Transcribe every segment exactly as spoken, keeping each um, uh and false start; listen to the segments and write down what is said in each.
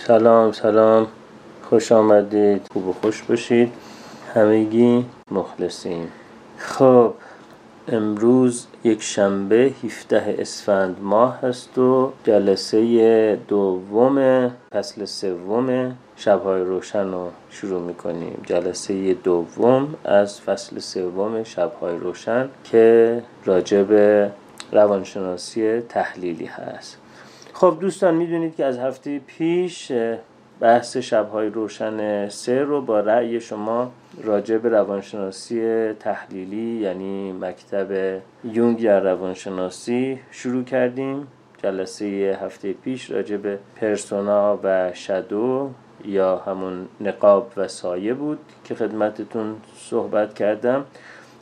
سلام سلام، خوش آمدید، خوب و خوش باشید، همگی مخلصیم. خب امروز یک شنبه هفدهم اسفند ماه هست و جلسه دوم فصل سوم شب‌های روشن رو شروع می‌کنیم. جلسه دوم از فصل سوم شب‌های روشن که راجع به روانشناسی تحلیلی هست. خب دوستان میدونید که از هفته پیش بحث شب‌های روشن سه رو با رأی شما راجع به روانشناسی تحلیلی یعنی مکتب یونگ در روانشناسی شروع کردیم. جلسه هفته پیش راجع به پرسونا و شادو یا همون نقاب و سایه بود که خدمتتون صحبت کردم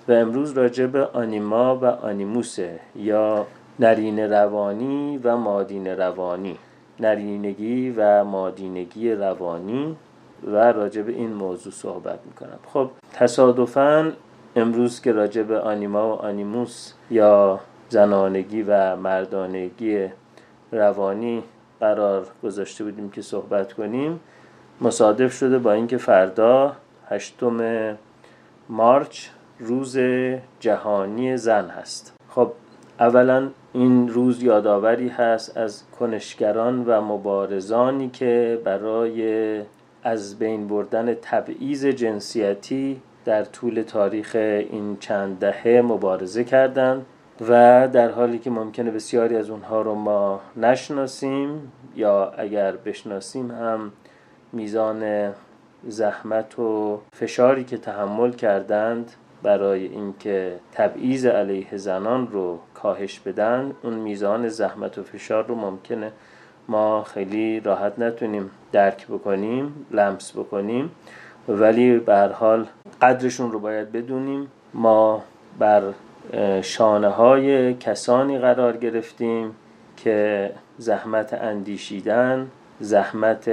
و امروز راجع به آنیما و آنیموس یا نرین روانی و مادین روانی، نرینگی و مادینگی روانی و راجع به این موضوع صحبت میکنم. خب تصادفاً امروز که راجع به آنیما و آنیموس یا زنانگی و مردانگی روانی قرار گذاشته بودیم که صحبت کنیم، مصادف شده با اینکه فردا هشتم مارچ روز جهانی زن هست. خب اولا این روز یادآوری هست از کنشگران و مبارزانی که برای از بین بردن تبعیض جنسیتی در طول تاریخ این چند دهه مبارزه کردند و در حالی که ممکنه بسیاری از اونها رو ما نشناسیم یا اگر بشناسیم هم میزان زحمت و فشاری که تحمل کردند برای اینکه تبعیض علیه زنان رو کاهش بدن، اون میزان زحمت و فشار رو ممکنه ما خیلی راحت نتونیم درک بکنیم، لمس بکنیم، ولی به هر حال قدرشون رو باید بدونیم. ما بر شانه های کسانی قرار گرفتیم که زحمت اندیشیدن، زحمت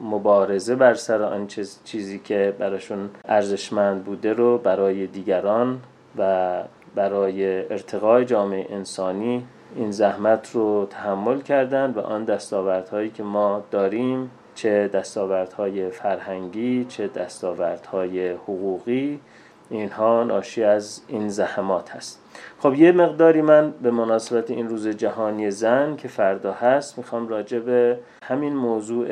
مبارزه بر سر آن چیزی که براشون ارزشمند بوده رو برای دیگران و برای ارتقای جامعه انسانی این زحمت رو تحمل کردن و آن دستاوردهایی که ما داریم، چه دستاوردهای فرهنگی چه دستاوردهای حقوقی، اینها ناشی از این زحمات هست. خب یه مقداری من به مناسبت این روز جهانی زن که فردا هست میخوام راجع به همین موضوع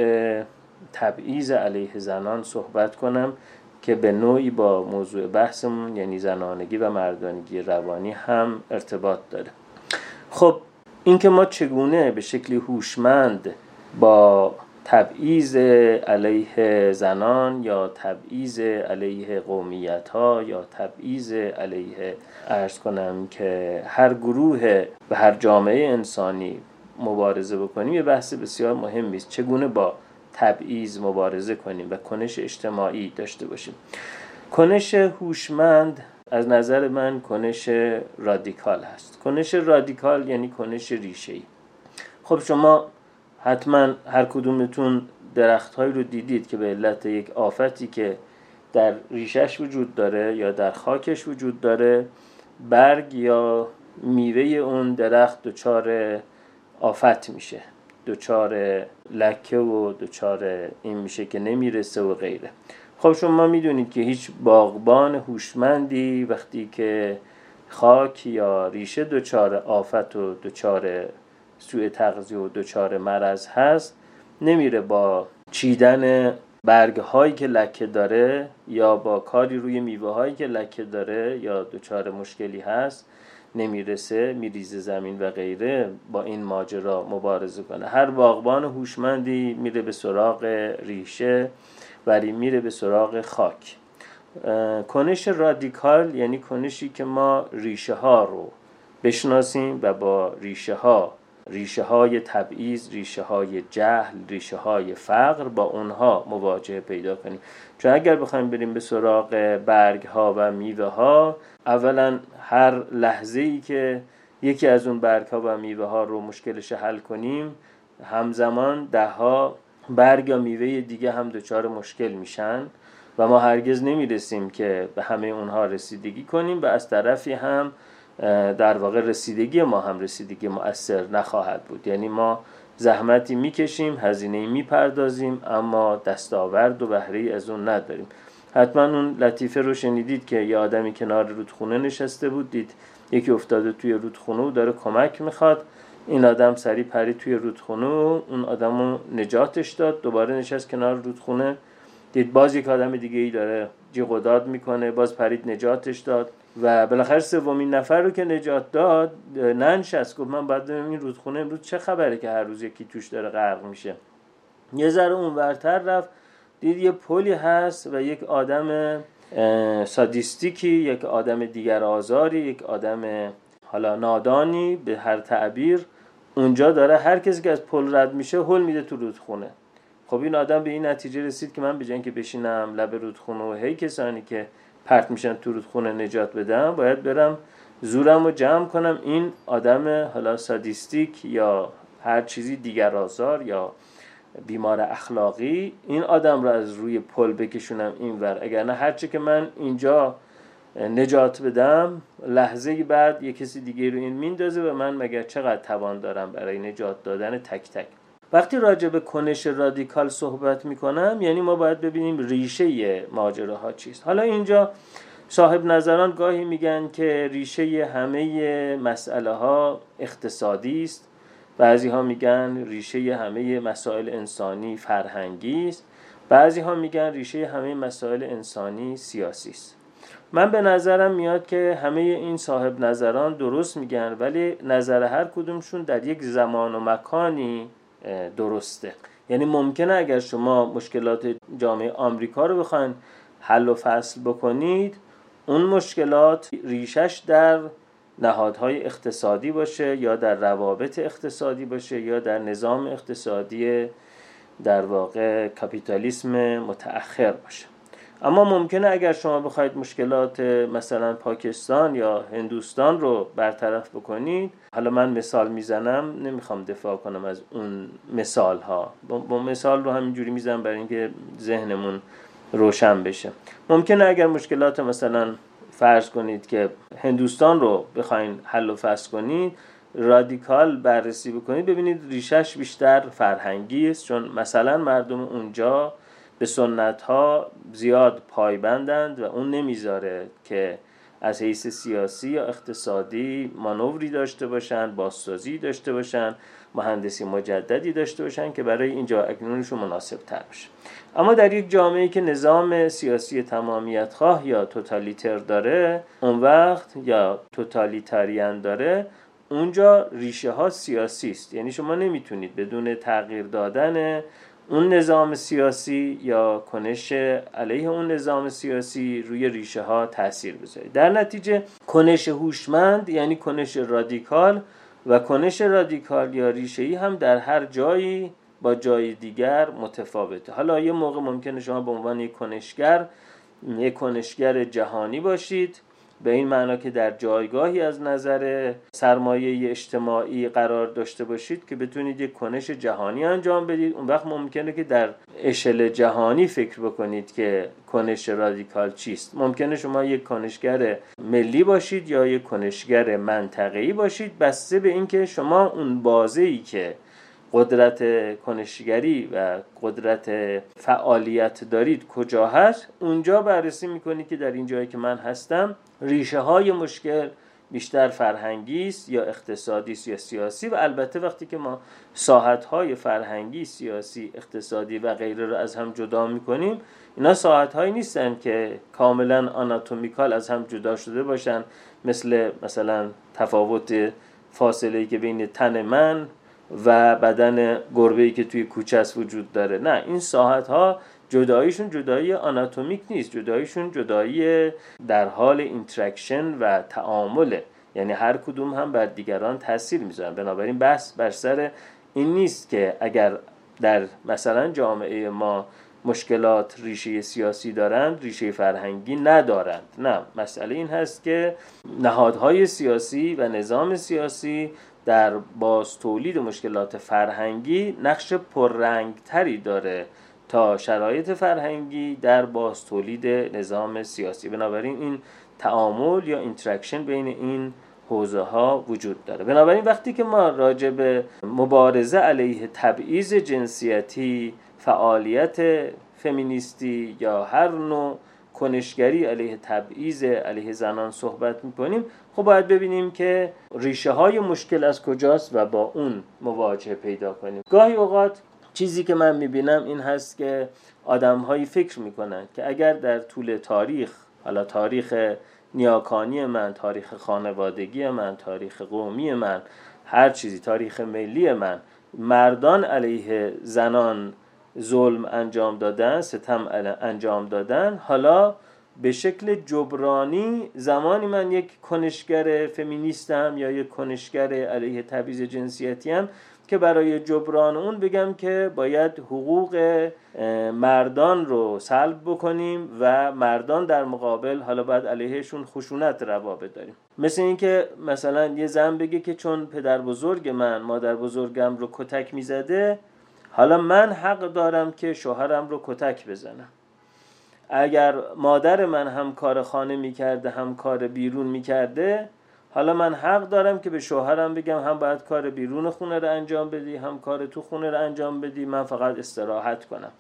تبعیض علیه زنان صحبت کنم که به نوعی با موضوع بحثمون یعنی زنانگی و مردانگی روانی هم ارتباط داره. خب اینکه ما چگونه به شکلی هوشمند با تبعیض علیه زنان یا تبعیض علیه قومیت‌ها یا تبعیض علیه عرض کنم که هر گروه و هر جامعه انسانی مبارزه بکنیم، یه بحث بسیار مهمی است. چگونه با تبعیض مبارزه کنیم و کنش اجتماعی داشته باشیم. کنش هوشمند از نظر من کنش رادیکال هست. کنش رادیکال یعنی کنش ریشه‌ای. خب شما حتما هر کدومتون درخت هایی رو دیدید که به علت یک آفتی که در ریشش وجود داره یا در خاکش وجود داره، برگ یا میوه اون درخت دچار آفت میشه، دچار لکه و دچار این میشه که نمیرسه و غیره. خب شما میدونید که هیچ باغبان هوشمندی وقتی که خاک یا ریشه دچار آفت و دچار سوء تغذیه و دچار مرض هست، نمیره با چیدن برگ هایی که لکه داره یا با کاری روی میوه هایی که لکه داره یا دچار مشکلی هست نمیرسه، میریزه زمین و غیره، با این ماجرا مبارزه کنه. هر باغبان هوشمندی میره به سراغ ریشه ولی میره به سراغ خاک. کنش رادیکال یعنی کنشی که ما ریشه ها رو بشناسیم و با ریشه ها، ریشه های تبعیض، ریشه های جهل، ریشه های فقر، با اونها مواجهه پیدا کنیم. چون اگر بخوایم بریم به سراغ برگ ها و میوه ها، اولا هر لحظه ای که یکی از اون برگ ها و میوه ها رو مشکلش حل کنیم، همزمان ده ها برگ یا میوه دیگه هم دچار مشکل میشن و ما هرگز نمیرسیم که به همه اونها رسیدگی کنیم و از طرفی هم در واقع رسیدگی ما هم رسیدگی مؤثر نخواهد بود. یعنی ما زحمتی میکشیم، هزینه‌ای میپردازیم، اما دستاورد و بهره‌ای از اون نداریم. حتما اون لطیفه رو شنیدید که یه آدمی کنار رودخونه نشسته بود، دید یکی افتاده توی رودخونه و داره کمک میخواد. این آدم سریع پرید توی رودخونه و اون آدمو نجاتش داد. دوباره نشست کنار رودخونه، دید باز یک آدم دیگه ای داره جیغ و داد میکنه، باز پرید نجاتش داد و بالاخره سومین نفر رو که نجات داد ننشست، گفت من باید ببینم این رودخونه امروز چه خبره که هر روز یکی توش داره غرق میشه. یه ذره اونورتر رفت، دید یه پلی هست و یک آدم سادیستیکی، یک آدم دیگر آزاری، یک آدم حالا نادانی به هر تعبیر اونجا داره هر کسی که از پل رد میشه هل میده تو رودخونه. خب این آدم به این نتیجه رسید که من به جای اینکه بشینم لب رودخونه و هی کسانی که پرت میشن تو رودخونه نجات بدم، باید برم زورم رو جمع کنم این آدم حالا سادیستیک یا هر چیزی دیگر آزار یا بیمار اخلاقی، این آدم رو از روی پل بکشونم اینور، اگر نه هرچی که من اینجا نجات بدم لحظه بعد یه کسی دیگه رو این میندازه و من مگر چقدر توان دارم برای نجات دادن تک تک. وقتی راجع به کنش رادیکال صحبت میکنم یعنی ما باید ببینیم ریشه ماجراها چیست. حالا اینجا صاحب نظران گاهی میگن که ریشه همه مسئله ها اقتصادی است، بعضی ها میگن ریشه همه مسائل انسانی فرهنگی است، بعضی ها میگن ریشه همه مسائل انسانی سیاسی است. من به نظرم میاد که همه این صاحب نظران درست میگن، ولی نظر هر کدومشون در یک زمان و مکانی درسته. یعنی ممکنه اگر شما مشکلات جامعه آمریکا رو بخواید حل و فصل بکنید، اون مشکلات ریشش در نهادهای اقتصادی باشه یا در روابط اقتصادی باشه یا در نظام اقتصادی در واقع کاپیتالیسم متأخر باشه. اما ممکنه اگر شما بخواید مشکلات مثلا پاکستان یا هندوستان رو برطرف بکنید، حالا من مثال میزنم، نمیخوام دفاع کنم از اون مثال ها، با مثال رو همینجوری میزنم برای اینکه ذهنمون روشن بشه. ممکنه اگر مشکلات مثلا فرض کنید که هندوستان رو بخواید حل و فصل کنید، رادیکال بررسی بکنید ببینید ریشش بیشتر فرهنگی است، چون مثلا مردم اونجا به سنت ها زیاد پایبندند و اون نمیذاره که از حیث سیاسی یا اقتصادی مانوری داشته باشن، بازسازی داشته باشن، مهندسی مجددی داشته باشن که برای اینجا اکنونشون مناسب تر باشه. اما در یک جامعه که نظام سیاسی تمامیت خواه یا توتالیتر داره، اون وقت یا توتالیتاریان داره، اونجا ریشه ها سیاسی است. یعنی شما نمیتونید بدون تغییر دادن اون نظام سیاسی یا کنش علیه اون نظام سیاسی روی ریشه ها تأثیر بذارید. در نتیجه کنش هوشمند یعنی کنش رادیکال، و کنش رادیکال یا ریشه‌ای هم در هر جایی با جای دیگر متفاوته. حالا یه موقع ممکنه شما به عنوان یک کنشگر یک کنشگر جهانی باشید، به این معنا که در جایگاهی از نظر سرمایه اجتماعی قرار داشته باشید که بتونید یک کنش جهانی انجام بدید. اون وقت ممکنه که در اشل جهانی فکر بکنید که کنش رادیکال چیست. ممکنه شما یک کنشگر ملی باشید یا یک کنشگر منطقه‌ای باشید، بسته به اینکه شما اون بازه‌ای که قدرت کنشگری و قدرت فعالیت دارید کجا هست، اونجا بررسی میکنید که در این جایی که من هستم ریشه های مشکل بیشتر فرهنگی است یا اقتصادی است یا سیاسی. و البته وقتی که ما ساحت های فرهنگی، سیاسی، اقتصادی و غیره رو از هم جدا میکنیم، اینا ساحت هایی نیستن که کاملا آناتومیکال از هم جدا شده باشن، مثل مثلا تفاوت فاصله‌ای که بین تن من و بدن گربه‌ای که توی کوچه است وجود داره. نه، این ساحت‌ها جداییشون جدایی آناتومیک نیست، جداییشون جدایی در حال اینتراکشن و تعامله، یعنی هر کدوم هم بر دیگران تاثیر میذارن. بنابراین بحث بر سر این نیست که اگر در مثلا جامعه ما مشکلات ریشه سیاسی دارند، ریشه فرهنگی ندارند. نه، مسئله این هست که نهادهای سیاسی و نظام سیاسی در باز تولید مشکلات فرهنگی نقش پررنگتری داره تا شرایط فرهنگی در باز تولید نظام سیاسی. بنابراین این تعامل یا اینتراکشن بین این حوزه ها وجود داره. بنابراین وقتی که ما راجع به مبارزه علیه تبعیض جنسیتی، فعالیت فمینیستی یا هر نوع کنشگری علیه تبعیض علیه زنان صحبت میکنیم، خب باید ببینیم که ریشه های مشکل از کجاست و با اون مواجهه پیدا کنیم. گاهی اوقات چیزی که من میبینم این هست که آدم هایی فکر میکنن که اگر در طول تاریخ، حالا تاریخ نیاکانی من، تاریخ خانوادگی من، تاریخ قومی من، هر چیزی، تاریخ ملی من، مردان علیه زنان ظلم انجام دادن، ستم انجام دادن، حالا به شکل جبرانی زمانی من یک کنشگر فمینیستم یا یک کنشگر علیه تبعیض جنسیتیم که برای جبران اون بگم که باید حقوق مردان رو سلب بکنیم و مردان در مقابل حالا باید علیهشون خشونت روا بداریم. مثل این که مثلا یه زن بگه که چون پدر بزرگ من مادر بزرگم رو کتک میزده، حالا من حق دارم که شوهرم رو کتک بزنم. اگر مادر من هم کار خانه میکرده هم کار بیرون میکرده، حالا من حق دارم که به شوهرم بگم هم باید کار بیرون خونه رو انجام بدی هم کار تو خونه رو انجام بدی، من فقط استراحت کنم.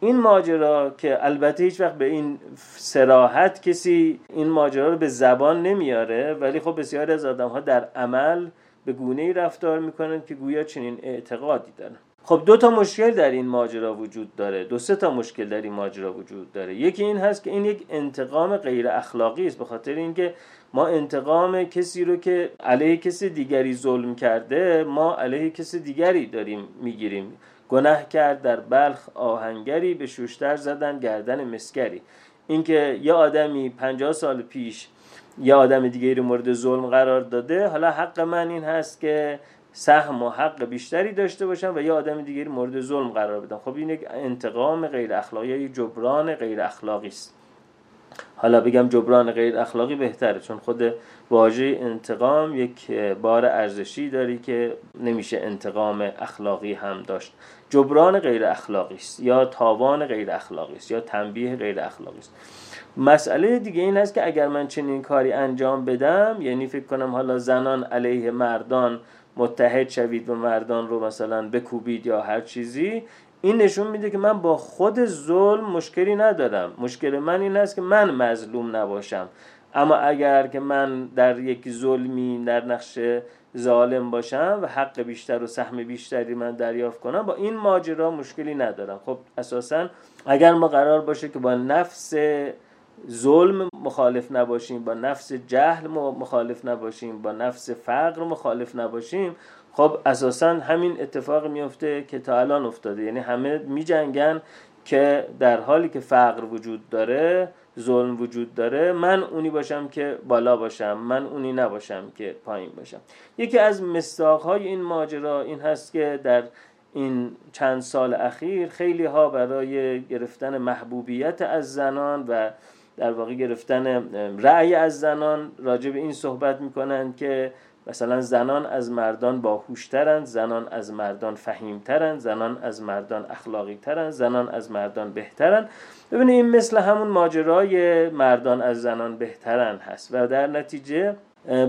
این ماجرا که البته هیچ وقت به این صراحت کسی این ماجرا رو به زبان نمیاره، ولی خب بسیاری از آدم‌ها در عمل به گونه‌ای رفتار میکنن که گویا چنین اعتقادی دارن. خب دو تا مشکل در این ماجرا وجود داره، دو سه تا مشکل در این ماجرا وجود داره. یکی این هست که این یک انتقام غیر اخلاقی است، به خاطر اینکه ما انتقام کسی رو که علیه کسی دیگری ظلم کرده، ما علیه کسی دیگری داریم میگیریم. گناه کرد در بلخ آهنگری، به شوشتر زدن گردن مسکری. اینکه یه آدمی پنجاه سال پیش یه آدم دیگری رو مورد ظلم قرار داده، حالا حق من این هست که سهم و حق بیشتری داشته باشم و یه آدم دیگری مورد ظلم قرار بدم. خب این یک انتقام غیر اخلاقی، یک جبران غیر اخلاقی است. حالا بگم جبران غیر اخلاقی بهتره، چون خود واژه انتقام یک بار ارزشی داری که نمیشه انتقام اخلاقی هم داشت. جبران غیر اخلاقی است یا تاوان غیر اخلاقی است یا تنبیه غیر اخلاقی است. مسئله دیگه این است که اگر من چنین کاری انجام بدم، یعنی فکر کنم حالا زنان علیه مردان متحد شوید و مردان رو مثلا بکوبید یا هر چیزی، این نشون میده که من با خود ظلم مشکلی ندارم. مشکل من این است که من مظلوم نباشم. اما اگر که من در یک ظلمی در نقش ظالم باشم و حق بیشتر و سهم بیشتری من دریافت کنم، با این ماجرا مشکلی ندارم. خب اساساً اگر ما قرار باشه که با نفس ظلم مخالف نباشیم، با نفس جهل مخالف نباشیم، با نفس فقر مخالف نباشیم، خب اساساً همین اتفاق میفته که تا الان افتاده. یعنی همه میجنگن که در حالی که فقر وجود داره، ظلم وجود داره، من اونی باشم که بالا باشم، من اونی نباشم که پایین باشم. یکی از مصداق‌های این ماجرا این هست که در این چند سال اخیر خیلی ها برای گرفتن محبوبیت از زنان و در واقع گرفتن رأی از زنان راجع به این صحبت میکنند که مثلا زنان از مردان باهوشترند، زنان از مردان فهیمترند، زنان از مردان اخلاقیترند، زنان از مردان بهترند. ببینید این مثل همون ماجرای مردان از زنان بهترند هست و در نتیجه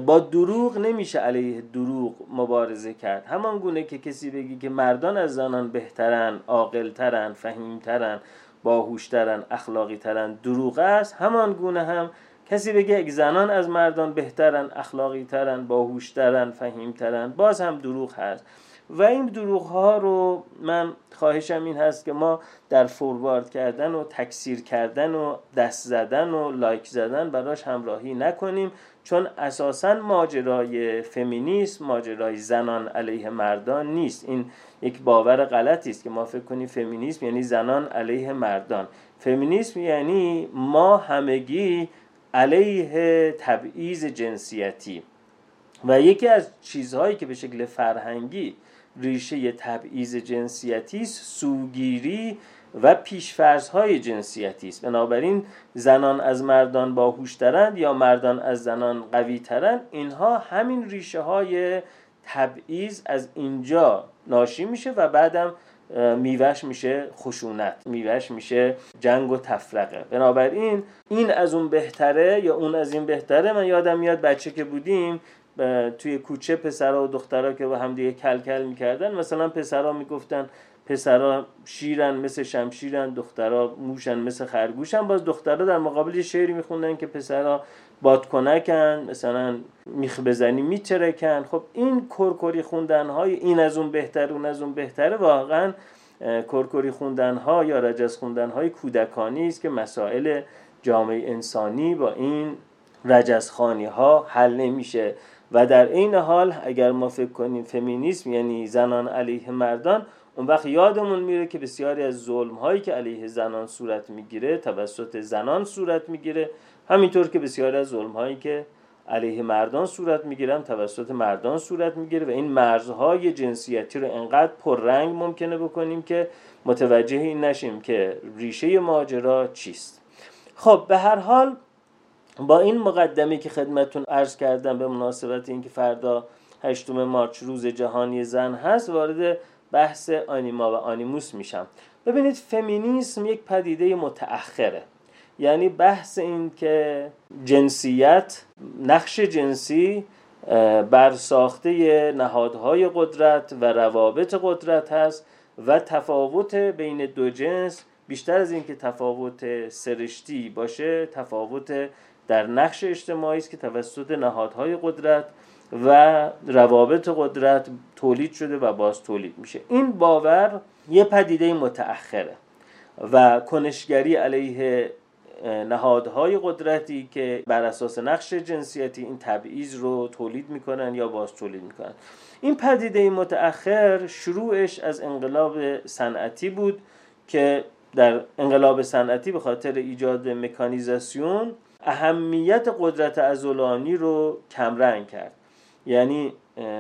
با دروغ نمیشه علیه دروغ مبارزه کرد. همان گونه که کسی بگی که مردان از زنان بهترند، عاقلترند، فهیمترند، باهوشترن، اخلاقی ترن دروغ است، همان گونه هم کسی بگه یک زنان از مردان بهترن، اخلاقی ترن، باهوشترن، فهیم ترن، باز هم دروغ هست. و این دروغ ها رو من خواهشم این هست که ما در فوروارد کردن و تکثیر کردن و دست زدن و لایک زدن براش همراهی نکنیم، چون اساساً ماجرای فمینیسم ماجرای زنان علیه مردان نیست. این یک باور غلطی است که ما فکر کنیم فمینیسم یعنی زنان علیه مردان. فمینیسم یعنی ما همگی علیه تبعیض جنسیتی. و یکی از چیزهایی که به شکل فرهنگی ریشه تبعیض جنسیتی است، سوگیری و پیشفرض‌های جنسیتی است. بنابراین زنان از مردان باهوش‌ترند یا مردان از زنان قوی‌ترند، اینها همین ریشه‌های تبعیض از اینجا ناشی میشه و بعدم میوهش میشه خشونت، میوهش میشه جنگ و تفرقه. بنابراین این از اون بهتره یا اون از این بهتره. من یادم میاد بچه که بودیم توی کوچه پسرها و دخترها که با هم دیگه کل کل میکردن، مثلا پسرها میگفتن پسرها شیرن مثل شمشیرن، دخترها موشن مثل خرگوشن. باز دخترها در مقابل شعری میخوندن که پسرها بادکنکن، مثلا میخ بزنی میچرکن. خب این کرکری خوندنهای این از اون بهتر اون از اون بهتره واقعا کرکری خوندنها یا رجز خوندنهای کودکانی است که مسائل جامعه انسانی با این رجزخوانی ها حل نمیشه. و در این حال اگر ما فکر کنیم فمینیسم یعنی زنان علیه مردان، اون وقت یادمون میره که بسیاری از ظلم هایی که علیه زنان صورت میگیره توسط زنان صورت میگیره، همینطور که بسیاری از ظلم هایی که علیه مردان صورت میگیرن توسط مردان صورت میگیره. و این مرزهای جنسیتی رو انقدر پررنگ ممکنه بکنیم که متوجه این نشیم که ریشه ماجرا چیست. خب به هر حال با این مقدمه که خدمتون عرض کردم به مناسبت اینکه فردا هشتم مارچ روز جهانی زن هست، وارد بحث آنیما و آنیموس میشم. ببینید فمینیسم یک پدیده متأخره، یعنی بحث این که جنسیت، نقش جنسی بر ساخته نهادهای قدرت و روابط قدرت هست و تفاوت بین دو جنس بیشتر از این که تفاوت سرشتی باشه، تفاوت در نقش اجتماعی است که توسط نهادهای قدرت و روابط قدرت تولید شده و باز تولید میشه. این باور یه پدیده متأخره و کنشگری علیه نهادهای قدرتی که بر اساس نقش جنسیتی این تبعیض رو تولید میکنن یا باز تولید میکنن. این پدیده متأخر شروعش از انقلاب صنعتی بود که در انقلاب صنعتی به خاطر ایجاد مکانیزاسیون اهمیت قدرت عضلانی رو کمرنگ کرد. یعنی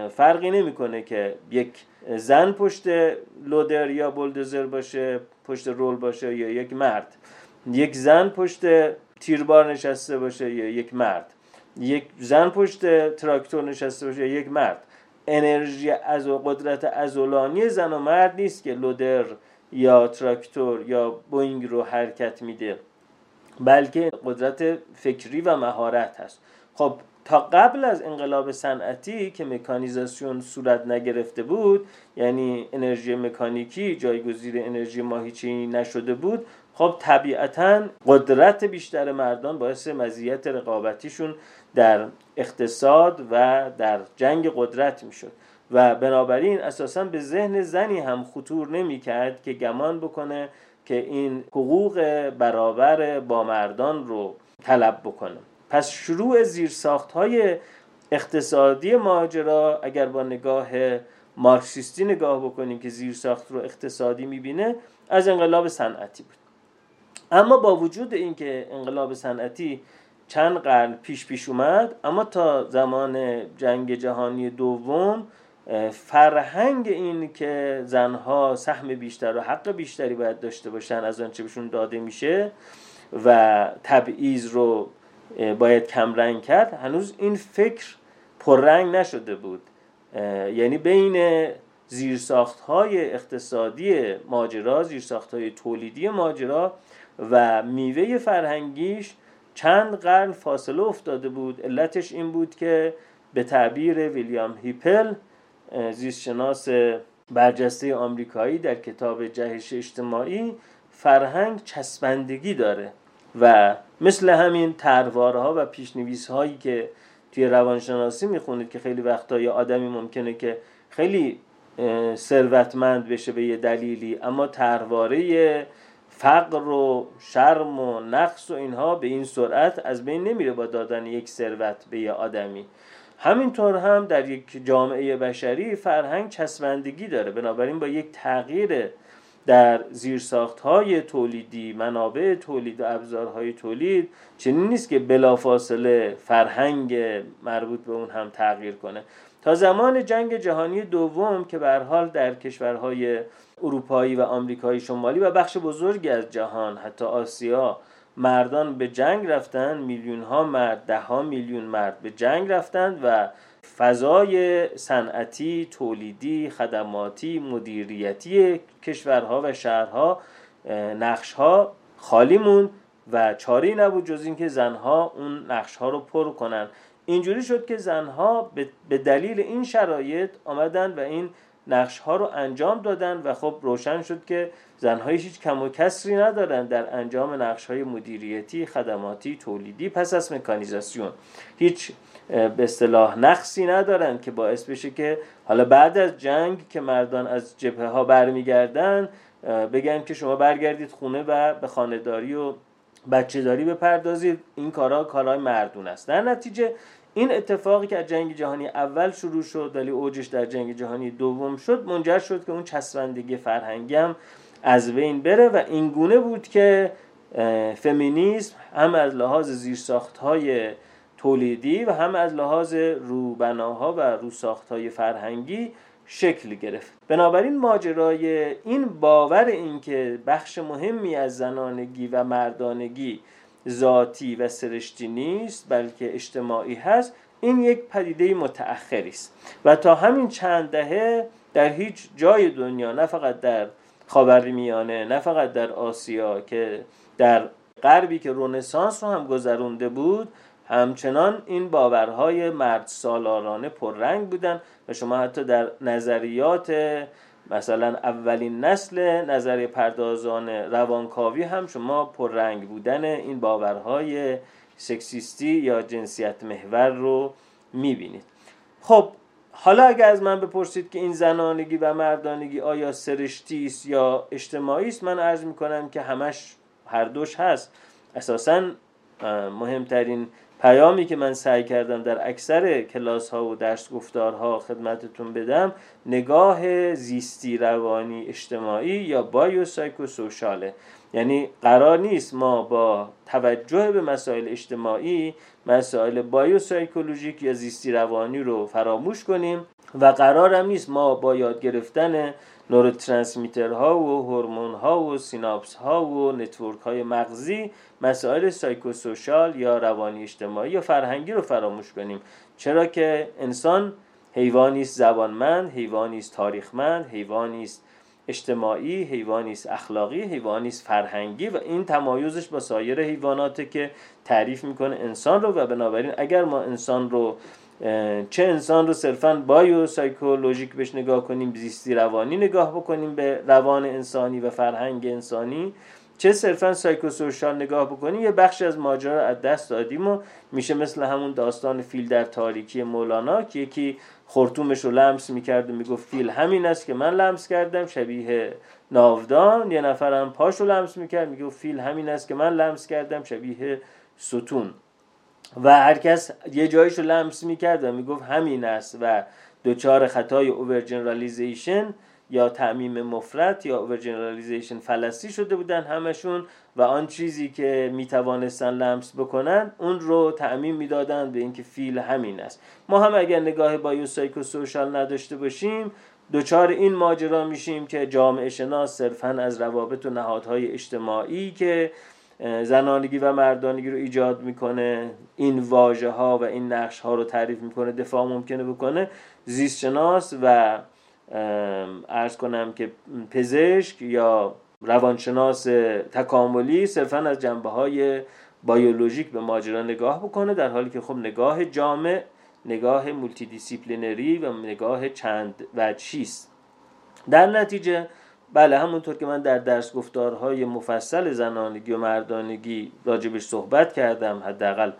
فرقی نمیکنه که یک زن پشت لودر یا بولدوزر باشه، پشت رول باشه یا یک مرد، یک زن پشت تیربار نشسته باشه یا یک مرد، یک زن پشت تراکتور نشسته باشه یا یک مرد. انرژی از قدرت عضلانی زن و مرد نیست که لودر یا تراکتور یا بوینگ رو حرکت میده، بلکه قدرت فکری و مهارت هست. خب تا قبل از انقلاب صنعتی که مکانیزاسیون صورت نگرفته بود، یعنی انرژی مکانیکی جایگزین انرژی ماهیچه‌ای نشده بود، خب طبیعتاً قدرت بیشتر مردان باعث مزیت رقابتیشون در اقتصاد و در جنگ قدرت میشد و بنابراین اساساً به ذهن زنی هم خطور نمیکرد که گمان بکنه که این حقوق برابر با مردان رو طلب بکنه. پس شروع زیرساخت‌های اقتصادی ماجرا، اگر با نگاه مارکسیستی نگاه بکنیم که زیرساخت رو اقتصادی می‌بینه، از انقلاب صنعتی بود. اما با وجود اینکه انقلاب صنعتی چند قرن پیش پیش اومد، اما تا زمان جنگ جهانی دوم فرهنگ این که زنها سهم بیشتر و حق بیشتری باید داشته باشن از آنچه بهشون داده میشه و تبعیض رو باید کمرنگ کرد، هنوز این فکر پررنگ نشده بود. یعنی بین زیرساخت‌های اقتصادی ماجرا، زیرساخت‌های تولیدی ماجرا و میوه فرهنگیش چند قرن فاصله افتاده بود. علتش این بود که به تعبیر ویلیام هیپل، زیستشناس برجسته آمریکایی، در کتاب جهش اجتماعی، فرهنگ چسبندگی داره و مثل همین طرحوارها و پیشنویس هایی که توی روانشناسی میخونید که خیلی وقتا یه آدمی ممکنه که خیلی ثروتمند بشه به یه دلیلی، اما طرحواره فقر و شرم و نقص و اینها به این سرعت از بین نمیره با دادن یک ثروت به یه آدمی. همینطور هم در یک جامعه بشری فرهنگ چسبندگی داره، بنابراین با یک تغییر در زیرساخت‌های تولیدی، منابع تولید و ابزارهای تولید، چنین نیست که بلافاصله فرهنگ مربوط به اون هم تغییر کنه. تا زمان جنگ جهانی دوم که به هر حال در کشورهای اروپایی و آمریکای شمالی و بخش بزرگی از جهان، حتی آسیا، مردان به جنگ رفتن، میلیون ها مرد، ده ها میلیون مرد به جنگ رفتند و فضای صنعتی، تولیدی، خدماتی، مدیریتی کشورها و شهرها، نقشها خالی موند و چاره‌ای نبود جز اینکه زنها اون نقشها رو پر کنن. اینجوری شد که زنها به دلیل این شرایط آمدن و این نقش ها رو انجام دادن و خب روشن شد که زن‌ها هیچ کم و کسری ندارن در انجام نقش های مدیریتی، خدماتی، تولیدی پس از مکانیزاسیون. هیچ به اصطلاح نقصی ندارن که باعث بشه که حالا بعد از جنگ که مردان از جبهه ها برمیگردن بگن که شما برگردید خونه و به خانه‌داری و بچه‌داری بپردازید، این کارها کارهای مردون است. در نتیجه این اتفاقی که از جنگ جهانی اول شروع شد ولی اوجش در جنگ جهانی دوم شد منجر شد که اون چسبندگی فرهنگی هم از بین بره و این گونه بود که فمینیسم هم از لحاظ زیرساخت‌های تولیدی و هم از لحاظ روبناها و روساخت‌های فرهنگی شکل گرفت. بنابراین ماجرای این باور این که بخش مهمی از زنانگی و مردانگی ذاتی و سرشتی نیست بلکه اجتماعی هست، این یک پدیده متأخری است و تا همین چند دهه در هیچ جای دنیا، نه فقط در خاورمیانه، نه فقط در آسیا که در غربی که رنسانس رو هم گذرونده بود، همچنان این باورهای مرد سالارانه پررنگ بودن و شما حتی در نظریات مثلا اولین نسل نظریه پردازان روانکاوی هم شما پررنگ بودن این باورهای سکسیستی یا جنسیت محور رو میبینید. خب حالا اگه از من بپرسید که این زنانگی و مردانگی آیا سرشتی است یا اجتماعی است، من عرض میکنم که همش هر دوش هست. اساساً مهمترین پیامی که من سعی کردم در اکثر کلاس ها و درس گفتارها خدمتتون بدم نگاه زیستی روانی اجتماعی یا بایو سایکو سوشاله، یعنی قرار نیست ما با توجه به مسائل اجتماعی مسائل بایو سایکولوژیک یا زیستی روانی رو فراموش کنیم و قرارم نیست ما با یاد گرفتن نوروترانسمیترها و هورمون‌ها و سیناپس‌ها و نتورک‌های مغزی مسائل سایکوسوشال یا روانی اجتماعی یا فرهنگی رو فراموش کنیم، چرا که انسان حیوانی است زبانمند، حیوانی است تاریخمند، حیوانی است اجتماعی، حیوانی است اخلاقی، حیوانی است فرهنگی و این تمایزش با سایر حیواناته که تعریف میکنه انسان رو. و بنابراین اگر ما انسان رو، چه انسان رو صرفاً بایو سایکولوژیک بهش نگاه کنیم، زیستی روانی نگاه بکنیم به روان انسانی و فرهنگ انسانی، چه صرفاً سایکوسوشال نگاه بکنیم، یه بخش از ماجرا از دست دادیم و میشه مثل همون داستان فیل در تاریکی مولانا که یکی خرطومش رو لمس میکرد و میگفت فیل همین است که من لمس کردم، شبیه ناودان. یه نفرم پاش رو لمس میکرد میگفت فیل همین است که من لمس کردم، شبیه ستون. و هر کس یه جایش رو لمس میکرد و میگفت همین است و دوچار خطای اوور جنرالیزیشن یا تعمیم مفرط یا اوور جنرالیزیشن فلسی شده بودن همشون و آن چیزی که میتوانستن لمس بکنن اون رو تعمیم میدادن به اینکه فیل همین است. ما هم اگر نگاه بایو سایکو سوشال نداشته باشیم دوچار این ماجرا میشیم که جامعه شناس صرفاً از روابط و نهادهای اجتماعی که زنانگی و مردانگی رو ایجاد میکنه، این واژه ها و این نقش ها رو تعریف میکنه، دفاع ممکنه بکنه. زیست شناس و عرض کنم که پزشک یا روانشناس تکاملی صرفاً از جنبه های بیولوژیک به ماجرا نگاه بکنه، در حالی که خب نگاه جامع، نگاه مولتی دیسیپلینری و نگاه چند وجهیست. در نتیجه بله، همونطور که من در درس گفتارهای مفصل زنانگی و مردانگی راجبش صحبت کردم، حداقل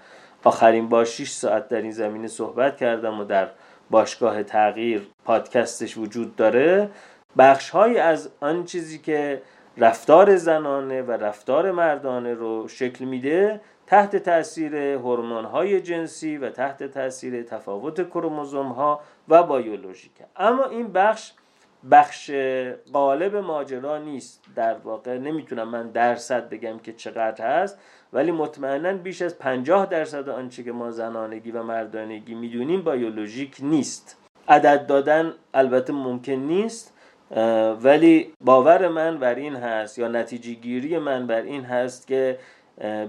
آخرین بار شش ساعت در این زمینه صحبت کردم و در باشگاه تغییر پادکستش وجود داره، بخش‌هایی از آن چیزی که رفتار زنانه و رفتار مردانه رو شکل میده تحت تأثیر هورمون‌های جنسی و تحت تأثیر تفاوت کروموزوم‌ها و بیولوژیکه. اما این بخش بخش غالب ماجرا نیست، در واقع نمیتونم من درصد بگم که چقدر هست، ولی مطمئناً بیش از پنجاه درصد آنچه که ما زنانگی و مردانگی میدونیم بیولوژیک نیست. عدد دادن البته ممکن نیست، ولی باور من بر این هست یا نتیجه گیری من بر این هست که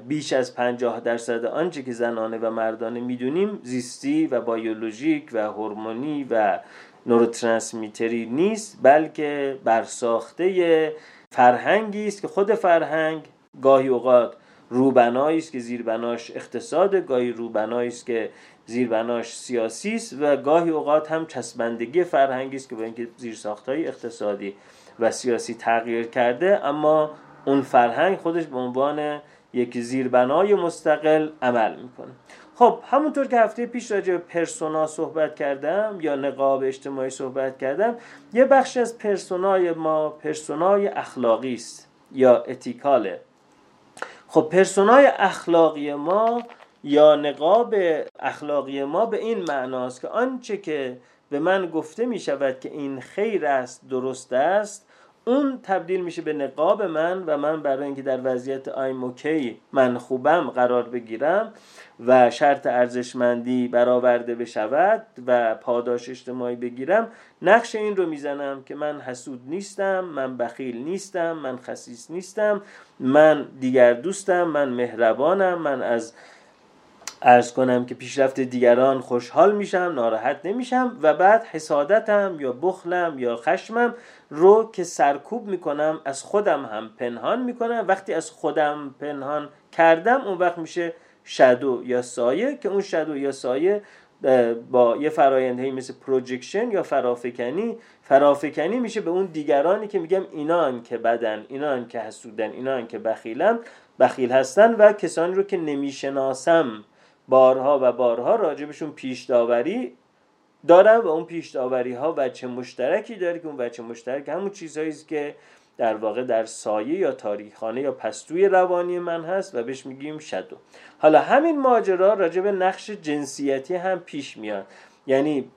بیش از پنجاه درصد آنچه که زنانه و مردانه میدونیم زیستی و بیولوژیک و هورمونی و نوروترانسمیتری نیست، بلکه برساخته فرهنگی است که خود فرهنگ گاهی اوقات روبنایی است که زیربناش اقتصاد، گاهی روبنایی است که زیربناش سیاسی است و گاهی اوقات هم چسبندگی فرهنگی است که با اینکه زیرساخت‌های اقتصادی و سیاسی تغییر کرده اما اون فرهنگ خودش به عنوان یک زیربنای مستقل عمل میکنه. خب همونطور که هفته پیش راجع به پرسونا صحبت کردم یا نقاب اجتماعی صحبت کردم، یه بخش از پرسونای ما پرسونای اخلاقی است یا اتیکاله. خب پرسونای اخلاقی ما یا نقاب اخلاقی ما به این معناست که آنچه که به من گفته می شود که این خیر است، درست است، اون تبدیل میشه به نقاب من و من برای اینکه در وضعیت آیم اوکی، من خوبم قرار بگیرم و شرط ارزشمندی برآورده بشود و پاداش اجتماعی بگیرم، نقش این رو میزنم که من حسود نیستم، من بخیل نیستم، من خسیس نیستم، من دیگر دوستم، من مهربانم، من از عرض کنم که پیشرفت دیگران خوشحال میشم، ناراحت نمیشم و بعد حسادتم یا بخلم یا خشمم رو که سرکوب میکنم از خودم هم پنهان میکنم. وقتی از خودم پنهان کردم اون وقت میشه شادو یا سایه، که اون شادو یا سایه با یه فرایندهایی مثل پروجکشن یا فرافکنی فرافکنی میشه به اون دیگرانی که میگم اینان که بدن، اینان که حسودن، اینان که بخیلن بخیل هستن و کسانی رو که نمیشناسم بارها و بارها راجبشون پیش داوری دارم و اون پیش داوری ها وجه مشترکی داره که اون وجه مشترک همون چیزهایی است که در واقع در سایه یا تاریکخانه یا پستوی روانی من هست و بهش میگیم شادو. حالا همین ماجرا راجب نقش جنسیتی هم پیش میاد، یعنی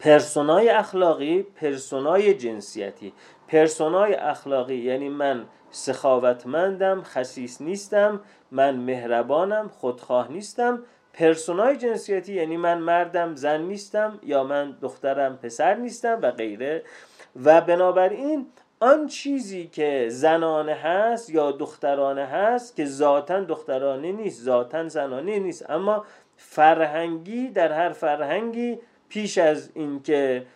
پرسونای اخلاقی، پرسونای جنسیتی. پرسونای اخلاقی یعنی من سخاوتمندم، خسیس نیستم، من مهربانم، خودخواه نیستم. پرسونای جنسیتی یعنی من مردم، زن نیستم، یا من دخترم، پسر نیستم و غیره. و بنابراین آن چیزی که زنانه هست یا دخترانه هست که ذاتاً دخترانه نیست، ذاتاً زنانه نیست، اما فرهنگی در هر فرهنگی پیش از اینکه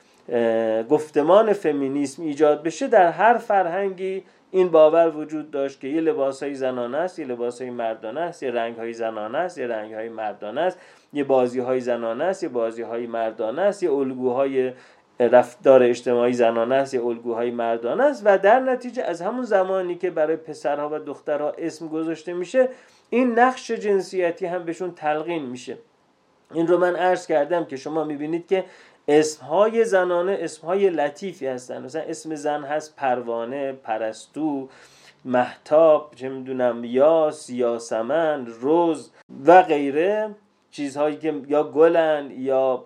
گفتمان فمینیسم ایجاد بشه در هر فرهنگی این باور وجود داشت که یه لباس‌های زنانه است، یه لباس‌های مردانه است، یه رنگ‌های زنانه است، یه رنگ‌های مردانه است، یه بازی‌های زنانه است، یه بازی‌های مردانه است، یه الگوهای رفتار اجتماعی زنانه است، یه الگوهای مردانه است و در نتیجه از همون زمانی که برای پسرها و دخترها اسم گذاشته میشه این نقش جنسیتی هم بهشون تلقین میشه. این رو من عرض کردم که شما می‌بینید که اسمهای زنانه اسمهای لطیفی هستن، مثلا اسم زن هست پروانه، پرستو، مهتاب، چه میدونم یاس، یاسمن، روز و غیره، چیزهایی که یا گلن یا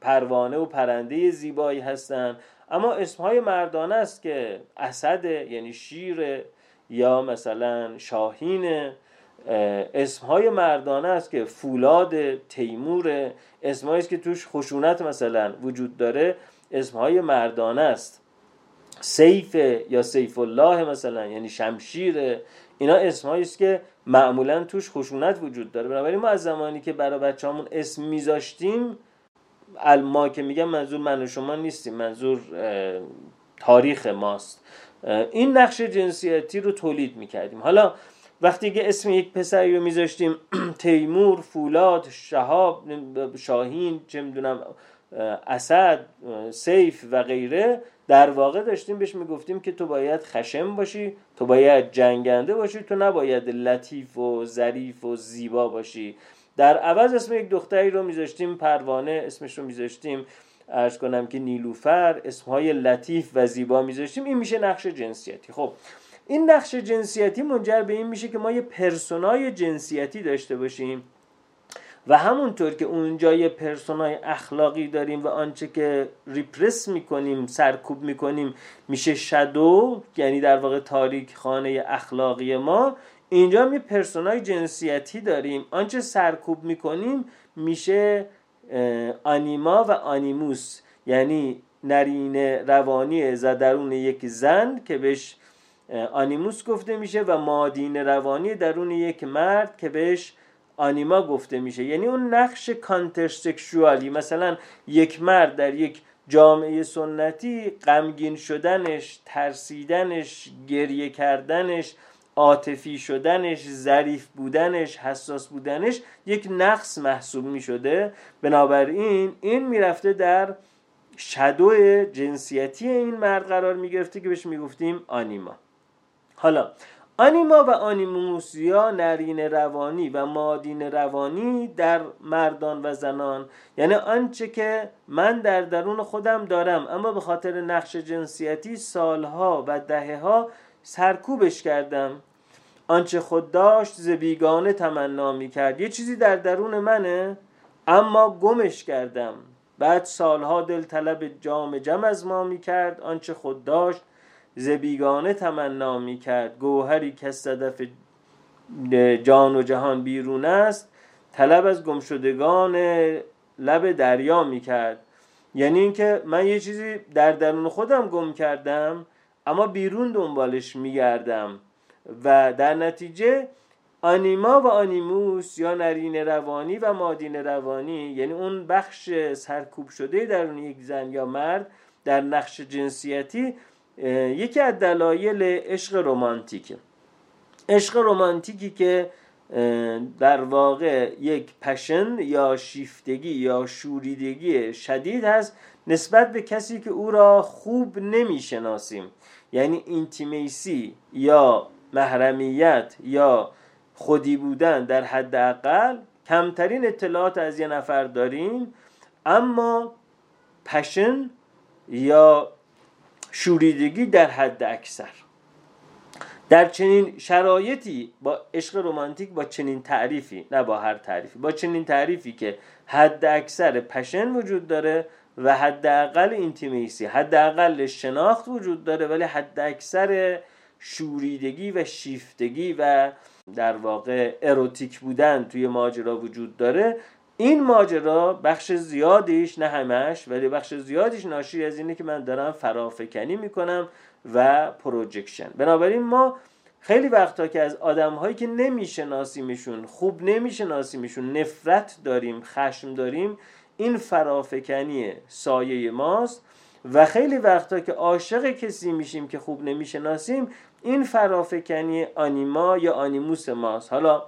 پروانه و پرنده زیبایی هستن. اما اسمهای مردانه است که اسد یعنی شیر یا مثلا شاهینه، اسمهای مردانه است که فولاد، تیمور، اسمهایی است که توش خشونت مثلا وجود داره اسمهای مردانه است، سیف یا سیف الله مثلا یعنی شمشیر، اینا اسمهایی است که معمولا توش خشونت وجود داره. بنابراین ما از زمانی که برای بچه‌مون اسم میذاشتیم، ما که میگم منظور من و شما نیستیم، منظور تاریخ ماست، این نقش جنسیتی رو تولید میکردیم. حالا وقتی که اسم یک پسری رو میذاشتیم تیمور، فولاد، شهاب، شاهین، چه میدونم اسد، سیف و غیره، در واقع داشتیم بهش میگفتیم که تو باید خشم باشی، تو باید جنگنده باشی، تو نباید لطیف و ظریف و زیبا باشی. در عوض اسم یک دختری رو میذاشتیم پروانه، اسمش رو میذاشتیم عرض کنم که نیلوفر، اسمهای لطیف و زیبا میذاشتیم. این میشه نقش جنسیتی. خب این نقش جنسیتی منجر به این میشه که ما یه پرسونای جنسیتی داشته باشیم و همونطور که اونجا یه پرسونای اخلاقی داریم و آنچه که ریپرس میکنیم، سرکوب میکنیم میشه شادو، یعنی در واقع تاریک خانه اخلاقی ما، اینجا هم یه پرسونای جنسیتی داریم، آنچه سرکوب میکنیم میشه آنیما و آنیموس، یعنی نرینه روانی درون یک زن که بهش آنیموس گفته میشه و مادین روانی درون یک مرد که بهش آنیما گفته میشه. یعنی اون نقش کانترسکشوالی، مثلا یک مرد در یک جامعه سنتی غمگین شدنش، ترسیدنش، گریه کردنش، عاطفی شدنش، ظریف بودنش، حساس بودنش یک نقص محسوب می شده. بنابراین این می رفته در شادو جنسیتی این مرد قرار می گرفته که بهش می گفتیم آنیما. حالا آنیما و آنیموس یا نرین روانی و مادین روانی در مردان و زنان، یعنی آنچه که من در درون خودم دارم اما به خاطر نقش جنسیتی سالها و دهه‌ها سرکوبش کردم، آنچه خود داشت ز بیگانه تمنا می‌کرد. یه چیزی در درون منه اما گمش کردم، بعد سالها دل طلب جام جم از ما می‌کرد. آنچه خود داشت ز بیگانه تمنا می‌کرد، گوهری که صدف جان و جهان بیرون است طلب از گمشدگان لب دریا می‌کرد. یعنی اینکه من یه چیزی در درون خودم گم کردم اما بیرون دنبالش می‌گردم و در نتیجه آنیما و آنیموس یا نرین روانی و مادین روانی، یعنی اون بخش سرکوب شده درون یک زن یا مرد در نقش جنسیتی، یکی از دلایل عشق رمانتیکه. عشق رمانتیکی که در واقع یک پشن یا شیفتگی یا شوریدگی شدید هست نسبت به کسی که او را خوب نمیشناسیم، یعنی اینتیمیسی یا محرمیت یا خودی بودن در حد اقل، کمترین اطلاعات از یه نفر داریم اما پشن یا شوریدگی در حد اکثر. در چنین شرایطی با عشق رمانتیک، با چنین تعریفی، نه با هر تعریفی، با چنین تعریفی که حد اکثر پشن وجود داره و حداقل اینتیمیسی، حداقل شناخت وجود داره ولی حداکثر شوریدگی و شیفتگی و در واقع اروتیک بودن توی ماجرا وجود داره. این ماجرا بخش زیادیش، نه همش ولی بخش زیادیش، ناشی از اینه که من دارم فرافکنی میکنم و پروجکشن. بنابراین ما خیلی وقتا که از آدم‌هایی که نمیشناسیمشون، خوب نمیشناسیمشون نفرت داریم، خشم داریم، این فرافکنی سایه ماست. و خیلی وقتا که عاشق کسی میشیم که خوب نمیشناسیم، این فرافکنی آنیما یا آنیموس ماست. حالا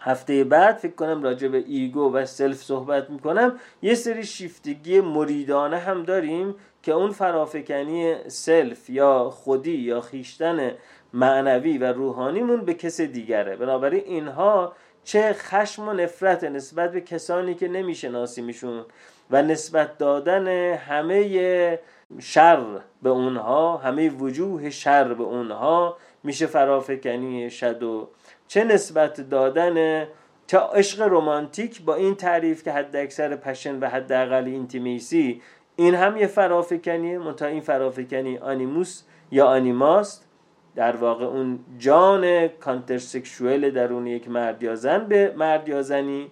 هفته بعد فکر کنم راجع به ایگو و سلف صحبت میکنم. یه سری شیفتگی مریدانه هم داریم که اون فرافکنی سلف یا خودی یا خیشتن معنوی و روحانیمون به کس دیگره. بنابراین اینها چه خشم و نفرت نسبت به کسانی که نمیشناسیمشون و نسبت دادن همه شر به اونها، همه وجوه شر به اونها میشه فرافکنی شادو. چه نسبت دادن، چه عشق رمانتیک با این تعریف که حد اکثر پشن و حد اقل اینتیمیسی، این هم یه فرافکنیه. منتها این فرافکنی آنیموس یا آنیماست، در واقع اون جان کانترسکشوئل درون یک مرد یا زن به مرد یا زنی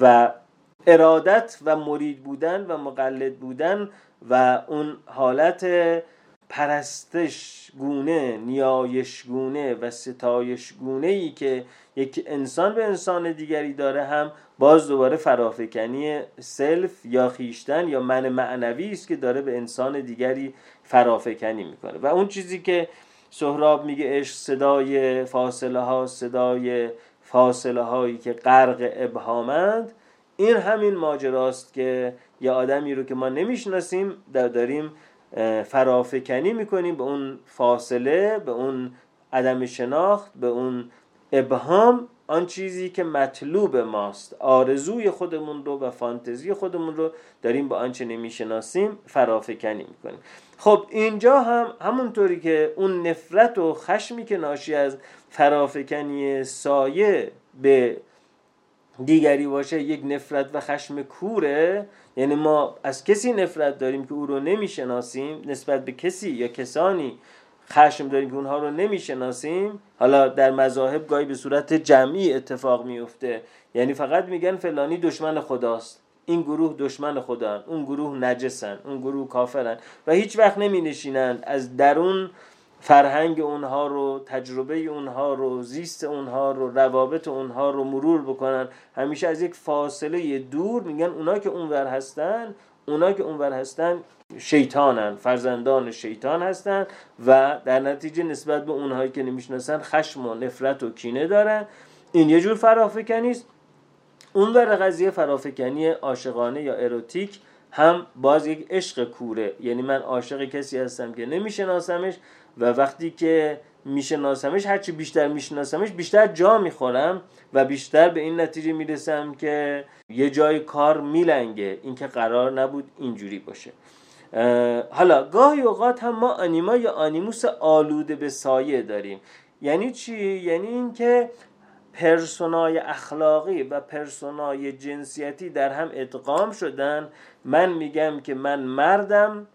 و ارادت و مرید بودن و مقلد بودن و اون حالت پرستش گونه، نیایش گونه و ستایش گونه ای که یک انسان به انسان دیگری داره، هم باز دوباره فرافکنی سلف یا خیشتن یا من معنوی است که داره به انسان دیگری فرافکنی میکنه. و اون چیزی که سهراب میگه عشق صدای فاصله ها، صدای فاصله هایی که غرق ابهامند، این همین ماجراست که یه آدمی رو که ما نمیشناسیم داریم فرافکنی میکنیم به اون فاصله، به اون عدم شناخت، به اون ابهام، آن چیزی که مطلوب ماست. آرزوی خودمون رو و فانتزی خودمون رو داریم با آنچه نمیشناسیم فرافکنی میکنیم. خب اینجا هم همونطوری که اون نفرت و خشمی که ناشی از فرافکنی سایه به دیگری باشه یک نفرت و خشم کوره، یعنی ما از کسی نفرت داریم که او رو نمیشناسیم، نسبت به کسی یا کسانی خشم داریم که اونها رو نمیشناسیم. حالا در مذاهب گاهی به صورت جمعی اتفاق میفته، یعنی فقط میگن فلانی دشمن خداست، این گروه دشمن خدان، اون گروه نجسن، اون گروه کافرن و هیچ وقت نمینشینند از درون فرهنگ اونها رو، تجربه اونها رو، زیست اونها رو، روابط اونها رو مرور بکنن. همیشه از یک فاصله دور میگن اونا که اونور هستن، اونا که اونور هستن شیطانن، فرزندان شیطان هستن و در نتیجه نسبت به اونهایی که نمیشناسن خشم و نفرت و کینه دارن. این یه جور فرافکنیست. اونور قضیه فرافکنی عاشقانه یا اروتیک هم باز یک عشق کوره، یعنی من عاشق کسی هستم که نمیشناسمش و وقتی که میشناسمش هرچی بیشتر میشناسمش بیشتر جا میخورم و بیشتر به این نتیجه میرسم که یه جای کار میلنگه، این که قرار نبود اینجوری باشه. حالا گاهی اوقات هم ما آنیما یا آنیموس آلوده به سایه داریم. یعنی چی؟ یعنی این که پرسونای اخلاقی و پرسونای جنسیتی در هم ادغام شدن. من میگم که من مردم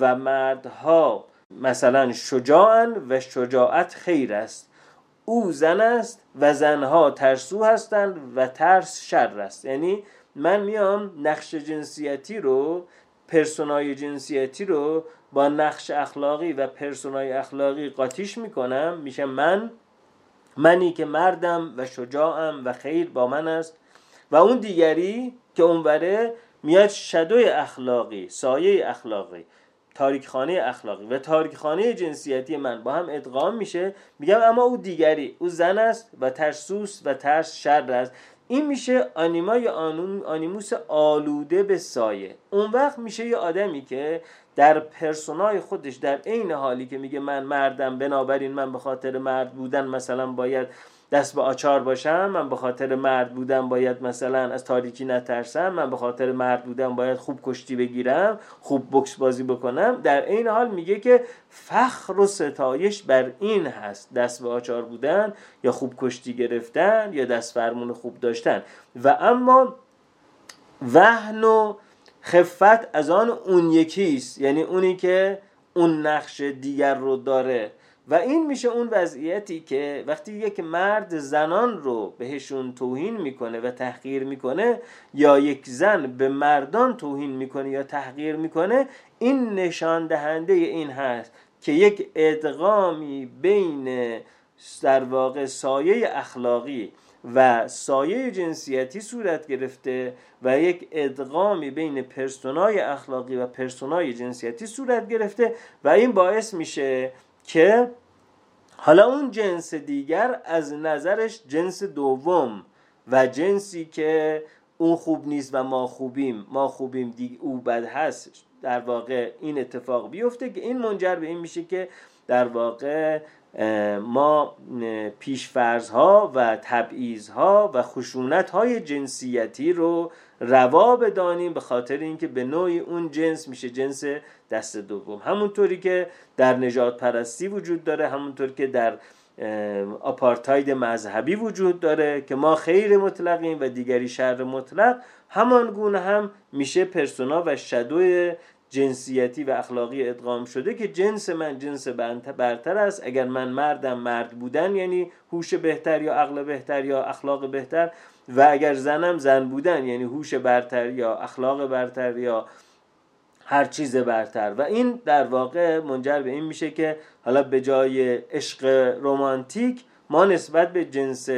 و مردها مثلا شجاعن و شجاعت خیر است، او زن است و زنها ترسو هستند و ترس شر است. یعنی من میام نقش جنسیتی رو، پرسونای جنسیتی رو با نقش اخلاقی و پرسونای اخلاقی قاطیش میکنم، میشه من، منی که مردم و شجاعم و خیر با من است و اون دیگری که اونوره میاد شادوی اخلاقی، سایه اخلاقی، تاریکخانه اخلاقی و تاریکخانه جنسیتی من با هم ادغام میشه. میگم اما او دیگری، او زن است و ترسوس و ترس شر است. این میشه آنیما یا آنیموس آلوده به سایه. اون وقت میشه یه آدمی که در پرسونای خودش در این حالی که میگه من مردم، بنابراین من به خاطر مرد بودن مثلا باید دست به آچار باشم، من به خاطر مرد بودن باید مثلا از تاریکی نترسم، من به خاطر مرد بودن باید خوب کشتی بگیرم، خوب بوکس بازی بکنم، در این حال میگه که فخر و ستایش بر این هست دست به آچار بودن یا خوب کشتی گرفتن یا دست فرمون خوب داشتن. و اما وهن و خفت از آن اون یکیست، یعنی اونی که اون نقش دیگر رو داره. و این میشه اون وضعیتی که وقتی یک مرد زنان رو بهشون توهین میکنه و تحقیر میکنه یا یک زن به مردان توهین میکنه یا تحقیر میکنه، این نشان دهنده این هست که یک ادغامی بین در واقع سایه اخلاقی و سایه جنسیتی صورت گرفته و یک ادغامی بین پرسونای اخلاقی و پرسونای جنسیتی صورت گرفته و این باعث میشه که حالا اون جنس دیگر از نظرش جنس دوم و جنسی که اون خوب نیست و ما خوبیم، ما خوبیم دیگه او بد هست، در واقع این اتفاق بیفته که این منجر به این میشه که در واقع ما پیشفرض‌ها و تبعیض‌ها و خشونت‌های جنسیتی رو روا بدانیم به خاطر اینکه به نوعی اون جنس میشه جنس دست دوم. همونطوری که در نژاد پرستی وجود داره، همونطوری که در آپارتاید مذهبی وجود داره که ما خیر مطلقیم و دیگری شر مطلق، همان گونه هم میشه پرسونا و شادو جنسیتی و اخلاقی ادغام شده که جنس من جنس برتر است، اگر من مردم مرد بودن یعنی هوش بهتر یا عقل بهتر یا اخلاق بهتر و اگر زنم زن بودن یعنی هوش برتر یا اخلاق برتر یا هر چیز برتر. و این در واقع منجر به این میشه که حالا به جای عشق رمانتیک ما نسبت به جنس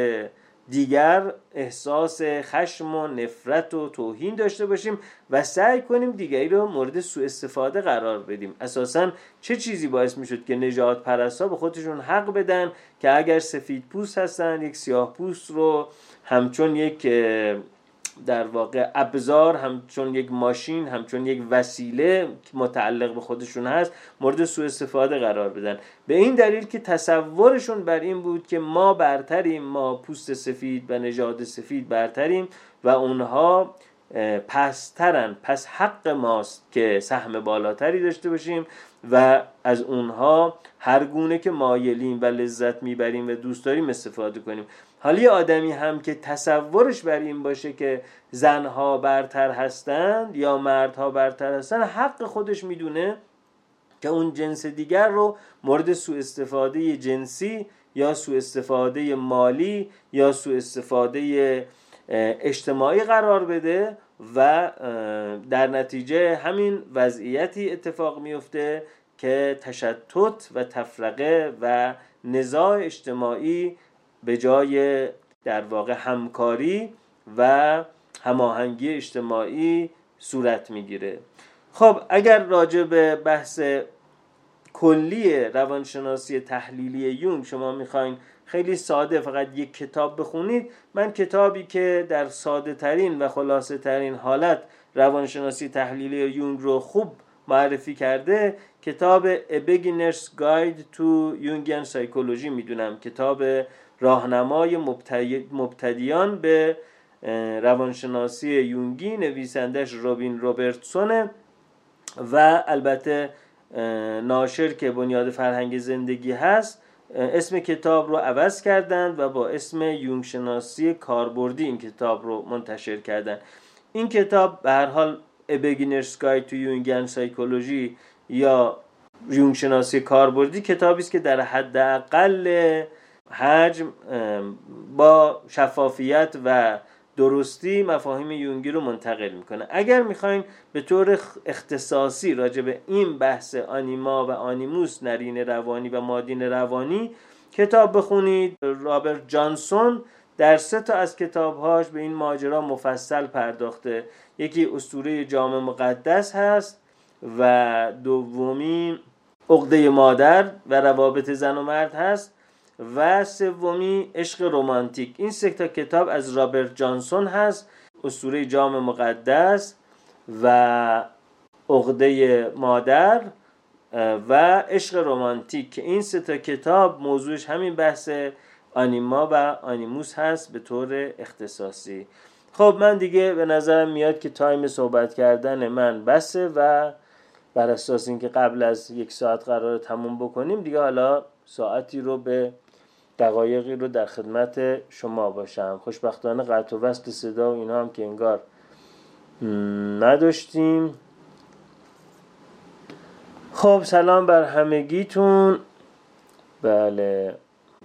دیگر احساس خشم و نفرت و توهین داشته باشیم و سعی کنیم دیگری رو مورد سوء استفاده قرار بدیم. اساساً چه چیزی باعث میشد که نژاد پرست‌ها به خودشون حق بدن که اگر سفید پوست هستن یک سیاه پوست رو همچون یک در واقع ابزار، همچون یک ماشین، همچون یک وسیله متعلق به خودشون هست مورد سوء استفاده قرار بدن؟ به این دلیل که تصورشون بر این بود که ما برتریم، ما پوست سفید و نژاد سفید برتریم و اونها پسترن، پس حق ماست که سهم بالاتری داشته باشیم و از اونها هر گونه که مایلیم و لذت میبریم و دوست داریم استفاده کنیم. حالی آدمی هم که تصورش بر این باشه که زنها برتر هستند یا مردها برتر هستند، حق خودش میدونه که اون جنس دیگر رو مورد سوء استفاده جنسی یا سوء استفاده مالی یا سوء استفاده اجتماعی قرار بده و در نتیجه همین وضعیتی اتفاق میفته که تشتت و تفرقه و نزاع اجتماعی به جای در واقع همکاری و هماهنگی اجتماعی صورت میگیره. خب اگر راجع به بحث کلی روانشناسی تحلیلی یونگ شما میخواین خیلی ساده فقط یک کتاب بخونید، من کتابی که در ساده ترین و خلاصه ترین حالت روانشناسی تحلیلی یونگ رو خوب معرفی کرده کتاب A Beginner's Guide to Jungian Psychology میدونم، کتاب راهنمای مبتدیان به روانشناسی یونگی، نویسندش روبین روبرتسون و البته ناشر که بنیاد فرهنگ زندگی هست اسم کتاب رو عوض کردند و با اسم یونگ شناسی کاربردی این کتاب رو منتشر کردند. این کتاب به هر حال A Beginner's Guide to Jungian Psychology یا یونگ شناسی کاربردی کتابی است که در حداقل حجم با شفافیت و درستی مفاهیم یونگی رو منتقل میکنه. اگر میخواین به طور اختصاصی راجع به این بحث آنیما و آنیموس، نرین روانی و مادین روانی کتاب بخونید، رابرت جانسون در سه تا از کتابهاش به این ماجرا مفصل پرداخته. یکی اسطوره جام مقدس هست و دومی عقده مادر و روابط زن و مرد هست و سومی اشق رومانتیک. این سه تا کتاب از رابرت جانسون هست، اسطوره جام مقدس و عقده مادر و عشق رومانتیک که این سه تا کتاب موضوعش همین بحث آنیما و آنیموس هست به طور اختصاصی. خب من دیگه به نظرم میاد که تایم صحبت کردن من بسه و بر اساس اینکه قبل از یک ساعت قراره تموم بکنیم دیگه حالا ساعتی رو به دقایقی رو در خدمت شما باشم. خوشبختانه قطع و وصل صدا و اینا هم که انگار نداشتیم. خب سلام بر همگیتون. بله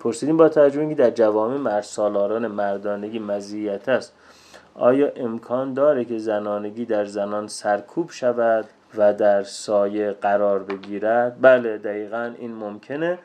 پرسیدیم با توجه به اینکه در جوامع مرد سالاران مردانگی مزیت است، آیا امکان داره که زنانگی در زنان سرکوب شود و در سایه قرار بگیرد؟ بله دقیقاً این ممکنه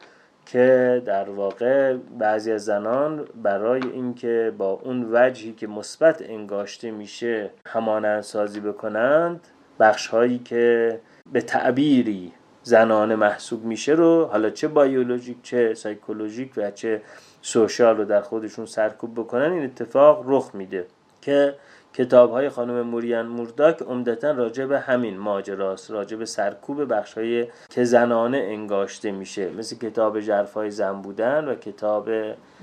که در واقع بعضی از زنان برای اینکه با اون وجهی که مثبت انگاشته میشه همانندسازی بکنند، بخش هایی که به تعبیری زنانه محسوب میشه رو حالا چه بیولوژیک چه سایکولوژیک و چه سوشال رو در خودشون سرکوب بکنن، این اتفاق رخ میده که کتاب‌های خانم موریان موردک عمدتاً راجع به همین ماجراست، راجع به سرکوب بخش‌های که زنانه انگاشته میشه، مثل کتاب جرفای زن بودن و کتاب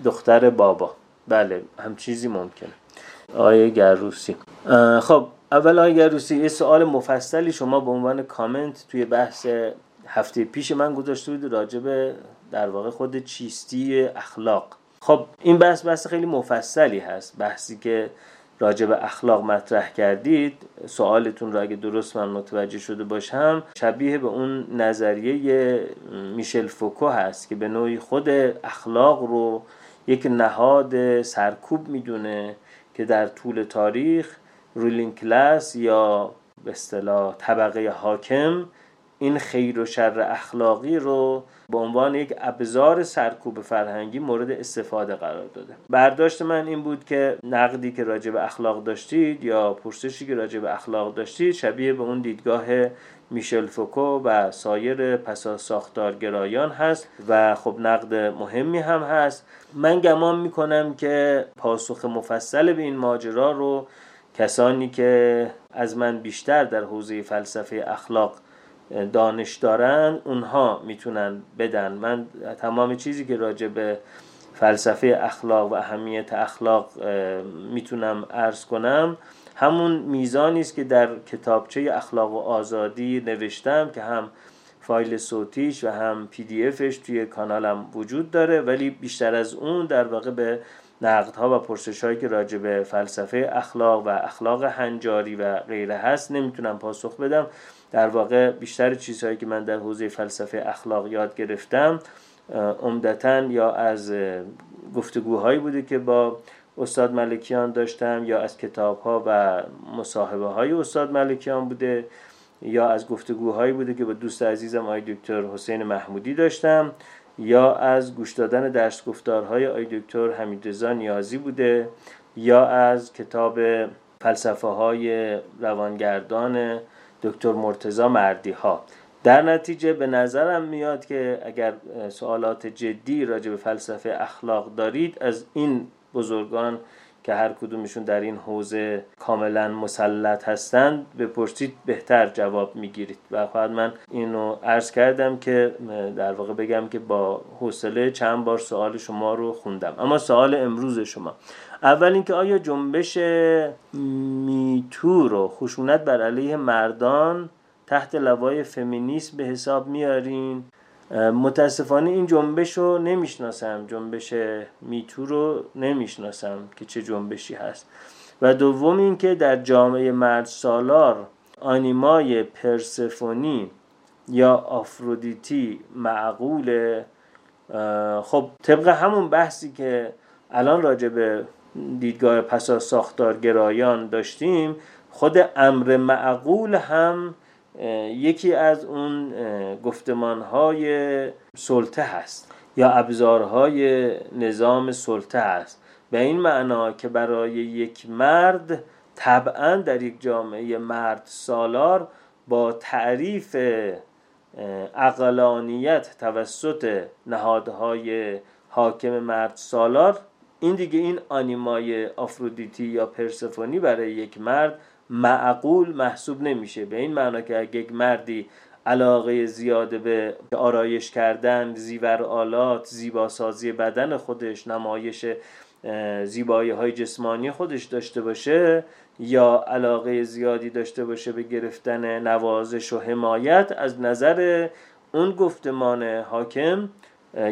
دختر بابا. بله هم چیزی ممکنه. آقای گروسی، خب اول آقای گروسی یه سوال مفصلی شما به عنوان کامنت توی بحث هفته پیش من گذاشته بود راجع به در واقع خود چیستی اخلاق. خب این بحث بحث خیلی مفصلی هست، بحثی که راجع به اخلاق مطرح کردید. سوالتون را اگه درست من متوجه شده باشم شبیه به اون نظریه میشل فوکو هست که به نوعی خود اخلاق رو یک نهاد سرکوب میدونه که در طول تاریخ رولینگ کلاس یا به اصطلاح طبقه حاکم این خیر و شر اخلاقی رو به عنوان یک ابزار سرکوب فرهنگی مورد استفاده قرار داده. برداشت من این بود که نقدی که راجع به اخلاق داشتید یا پرسشی که راجع به اخلاق داشتید شبیه به اون دیدگاه میشل فوکو و سایر پسا ساختارگرایان هست و خب نقد مهمی هم هست. من گمان میکنم که پاسخ مفصل به این ماجرا رو کسانی که از من بیشتر در حوزه فلسفه اخلاق دانش دارن اونها میتونن بدن. من تمام چیزی که راجع به فلسفه اخلاق و اهمیت اخلاق میتونم عرض کنم همون میزانی است که در کتابچه اخلاق و آزادی نوشتم که هم فایل صوتیش و هم پی دی افش توی کانالم وجود داره، ولی بیشتر از اون در واقع به نقدها و پرسش‌هایی که راجع به فلسفه اخلاق و اخلاق هنجاری و غیره هست نمیتونم پاسخ بدم. در واقع بیشتر چیزهایی که من در حوزه فلسفه اخلاق یاد گرفتم عمدتاً یا از گفتگوهایی بوده که با استاد ملکیان داشتم یا از کتاب‌ها و مصاحبه‌های استاد ملکیان بوده یا از گفتگوهایی بوده که با دوست عزیزم آقای دکتر حسین محمودی داشتم یا از گوش دادن درس گفتارهای آقای دکتر حمیدزا نیازی بوده یا از کتاب فلسفه های روانگردان دکتر مرتضی مردیها. در نتیجه به نظرم میاد که اگر سوالات جدی راجع به فلسفه اخلاق دارید، از این بزرگان که هر کدومشون در این حوزه کاملا مسلط هستند بپرسید، بهتر جواب میگیرید. و خود من اینو عرض کردم که در واقع بگم که با حوصله چند بار سوال شما رو خوندم. اما سوال امروز شما، اول اینکه آیا جنبش میتو رو خشونت بر علیه مردان تحت لوای فمینیسم به حساب میارین؟ متاسفانه این جنبش رو نمیشناسم، جنبش میتو رو نمیشناسم که چه جنبشی هست. و دوم اینکه در جامعه مرد سالار آنیمای پرسفونی یا آفرودیتی معقوله؟ خب طبق همون بحثی که الان راجع به دیدگاه پس از ساختارگرایان داشتیم، خود امر معقول هم یکی از اون گفتمانهای سلطه هست یا ابزارهای نظام سلطه هست، به این معنا که برای یک مرد طبعاً در یک جامعه مرد سالار با تعریف عقلانیت توسط نهادهای حاکم مرد سالار، این دیگه این آنیمای آفرودیتی یا پرسفونی برای یک مرد معقول محسوب نمیشه، به این معنا که اگه یک مردی علاقه زیاده به آرایش کردن، زیور آلات، زیباسازی بدن خودش، نمایش زیبایی‌های جسمانی خودش داشته باشه یا علاقه زیادی داشته باشه به گرفتن نوازش و حمایت، از نظر اون گفتمان حاکم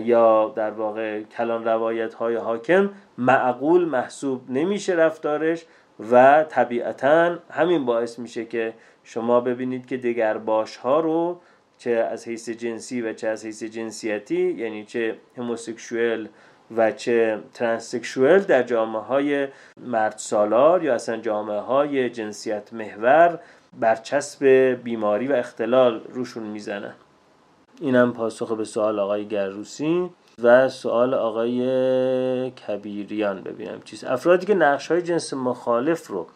یا در واقع کلان روایت‌های حاکم معقول محسوب نمیشه رفتارش. و طبیعتاً همین باعث میشه که شما ببینید که دگرباش ها رو چه از حیث جنسی و چه از حیث جنسیتی، یعنی چه هموسکشوئل و چه ترانسکشوئل، در جامعه های مرد سالار یا اصلا جامعه های جنسیت محور برچسب بیماری و اختلال روشون میزنن. اینم پاسخ به سوال آقای گروسی. و سوال آقای کبیریان، ببینم چیست. افرادی که نقش‌های جنس مخالف رو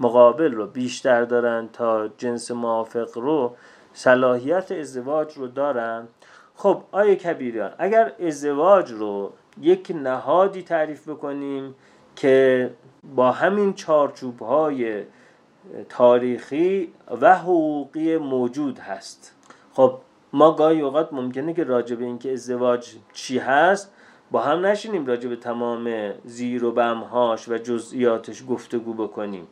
مقابل رو بیشتر دارن تا جنس موافق رو، صلاحیت ازدواج رو دارن؟ خب آقای کبیریان، اگر ازدواج رو یک نهادی تعریف بکنیم که با همین چارچوب‌های تاریخی و حقوقی موجود هست، خب ما گاهی اوقات ممکنه که راجع به اینکه ازدواج چی هست با هم نشینیم، راجع به تمام زیر و بمهاش و جزئیاتش گفتگو بکنیم.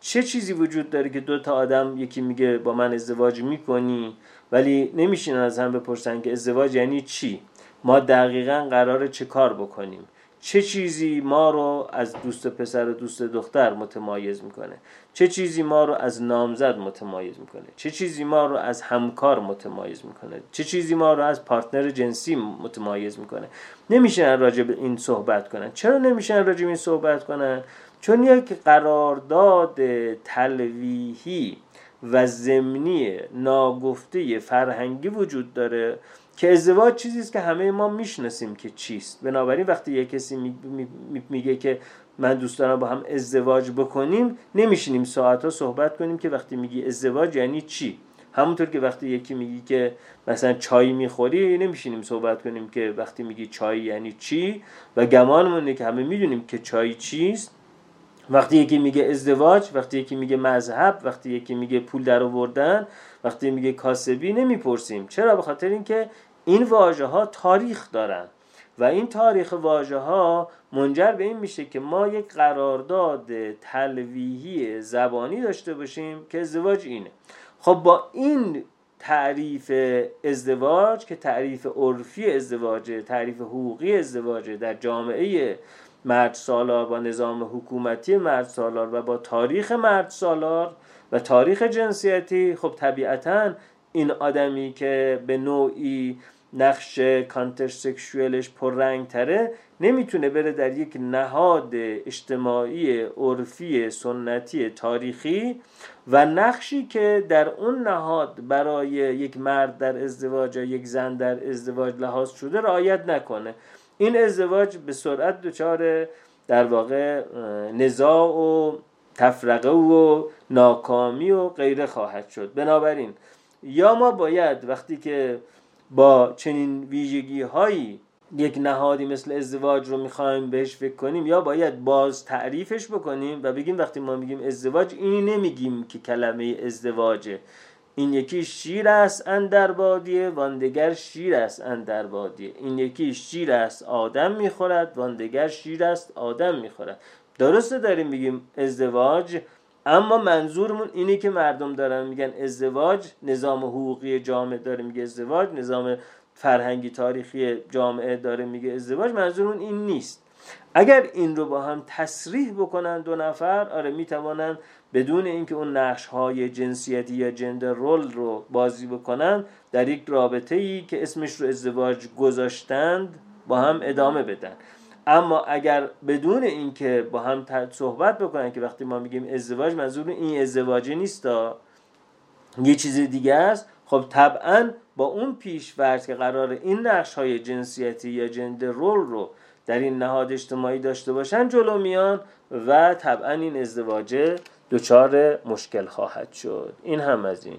چه چیزی وجود داره که دو تا آدم، یکی میگه با من ازدواج میکنی، ولی نمیشینن از هم بپرسن که ازدواج یعنی چی، ما دقیقاً قراره چه کار بکنیم، چه چیزی ما رو از دوست پسر و دوست دختر متمایز میکنه، چه چیزی ما رو از نامزد متمایز میکنه، چه چیزی ما رو از همکار متمایز میکنه، چه چیزی ما رو از پارتنر جنسی متمایز میکنه. نمیشن راجع به این صحبت کنن. چرا نمیشن راجع به این صحبت کنن؟ چون یک قرارداد تلویحی و ضمنی ناگفته فرهنگی وجود داره که ازدواج چیزی است که همه ما میشناسیم که چیست. بنابراین وقتی یک کسی می، می، می، میگه که من دوست دارم با هم ازدواج بکنیم، نمیشینیم ساعت‌ها صحبت کنیم که وقتی میگی ازدواج یعنی چی. همونطور که وقتی یکی میگی که مثلا چای میخوری، نمیشینیم صحبت کنیم که وقتی میگی چای یعنی چی و گمانمونه که همه میدونیم که چای چیست. وقتی یکی میگه ازدواج، وقتی یکی میگه مذهب، وقتی یکی میگه پول درآوردن، وقتی میگه کاسبی، نمیپرسیم. چرا؟ به خاطر اینکه این واژه ها تاریخ دارن و این تاریخ واژه ها منجر به این میشه که ما یک قرارداد تلویحی زبانی داشته باشیم که ازدواج اینه. خب با این تعریف ازدواج که تعریف عرفی ازدواجه، تعریف حقوقی ازدواجه، در جامعه مرد سالار با نظام حکومتی مرد سالار و با تاریخ مرد سالار و تاریخ جنسیتی، خب طبیعتاً این آدمی که به نوعی نقش کانترسکشوالش پررنگ تره، نمیتونه بره در یک نهاد اجتماعی عرفی سنتی تاریخی و نقشی که در اون نهاد برای یک مرد در ازدواج یا یک زن در ازدواج لحاظ شده رعایت نکنه. این ازدواج به سرعت دچار در واقع نزاع و تفرقه و ناکامی و غیره خواهد شد. بنابراین یا ما باید وقتی که با چنین ویژگی هایی یک نهادی مثل ازدواج رو میخوایم بهش فکر کنیم، یا باید باز تعریفش بکنیم و بگیم وقتی ما میگیم ازدواج اینی نمیگیم که کلمه ازدواجه، این یکی شیر است اندر بادیه واندگر شیر است اندر بادیه، این یکی شیر است آدم میخورد واندگر شیر است آدم میخورد. درسته داریم میگیم ازدواج، اما منظورمون اینه که مردم دارن میگن ازدواج، نظام حقوقی جامعه داره میگه ازدواج، نظام فرهنگی تاریخی جامعه داره میگه ازدواج، منظورمون این نیست. اگر این رو با هم تصریح بکنن دو نفر، آره میتوانن بدون اینکه اون نقش‌های جنسیتی یا جندر رول رو بازی بکنن در یک رابطه‌ای که اسمش رو ازدواج گذاشتند با هم ادامه بدن. اما اگر بدون اینکه با هم صحبت بکنن که وقتی ما میگیم ازدواج منظور این ازدواج نیست یه چیز دیگه است، خب طبعاً با اون پیش‌فرض که قرار این نقش‌های جنسیتی یا جندر رول رو در این نهاد اجتماعی داشته باشن جلو میان و طبعاً این ازدواج دچار مشکل خواهد شد. این هم از این.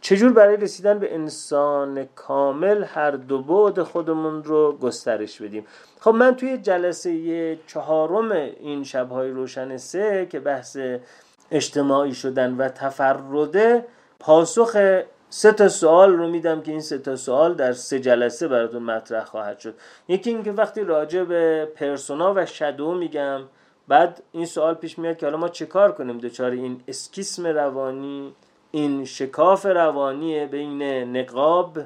چجور برای رسیدن به انسان کامل هر دو بعد خودمون رو گسترش بدیم؟ خب من توی جلسه چهارم این شب‌های روشن سه که بحث اجتماعی شدن و تفرده، پاسخ سه تا سوال رو میدم که این سه تا سوال در سه جلسه براتون مطرح خواهد شد. یکی اینکه وقتی راجع به پرسونا و شادو میگم، بعد این سوال پیش میاد که حالا ما چه کار کنیم؟ دچار این اسکیسم روانی، این شکاف روانی بین نقاب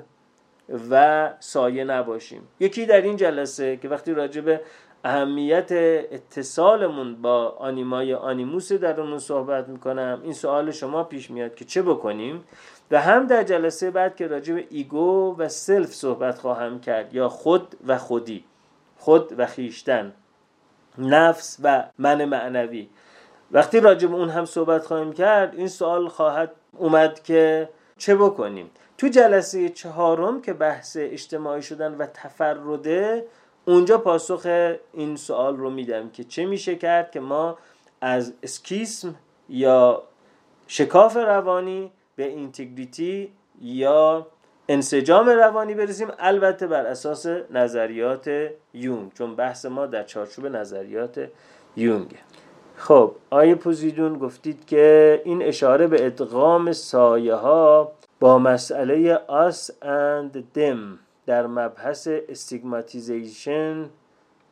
و سایه نباشیم. یکی در این جلسه که وقتی راجع به اهمیت اتصالمون با آنیمای آنیموس درمون صحبت میکنم، این سوال شما پیش میاد که چه بکنیم؟ و هم در جلسه بعد که راجع به ایگو و سلف صحبت خواهم کرد، یا خود و خودی، خود و خیشتن، نفس و من معنوی، وقتی راجع به اون هم صحبت خواهیم کرد، این سوال خواهد اومد که چه بکنیم؟ تو جلسه چهارم که بحث اجتماعی شدن و تفرده، اونجا پاسخ این سوال رو میدم که چه میشه کرد که ما از اسکیسم یا شکاف روانی به اینتگریتی یا انسجام روانی برسیم، البته بر اساس نظریات یونگ، چون بحث ما در چارچوب نظریات یونگه. خب آیه پوزیدون گفتید که این اشاره به ادغام سایه ها با مسئله آس اند دم در مبحث استیگماتیزیشن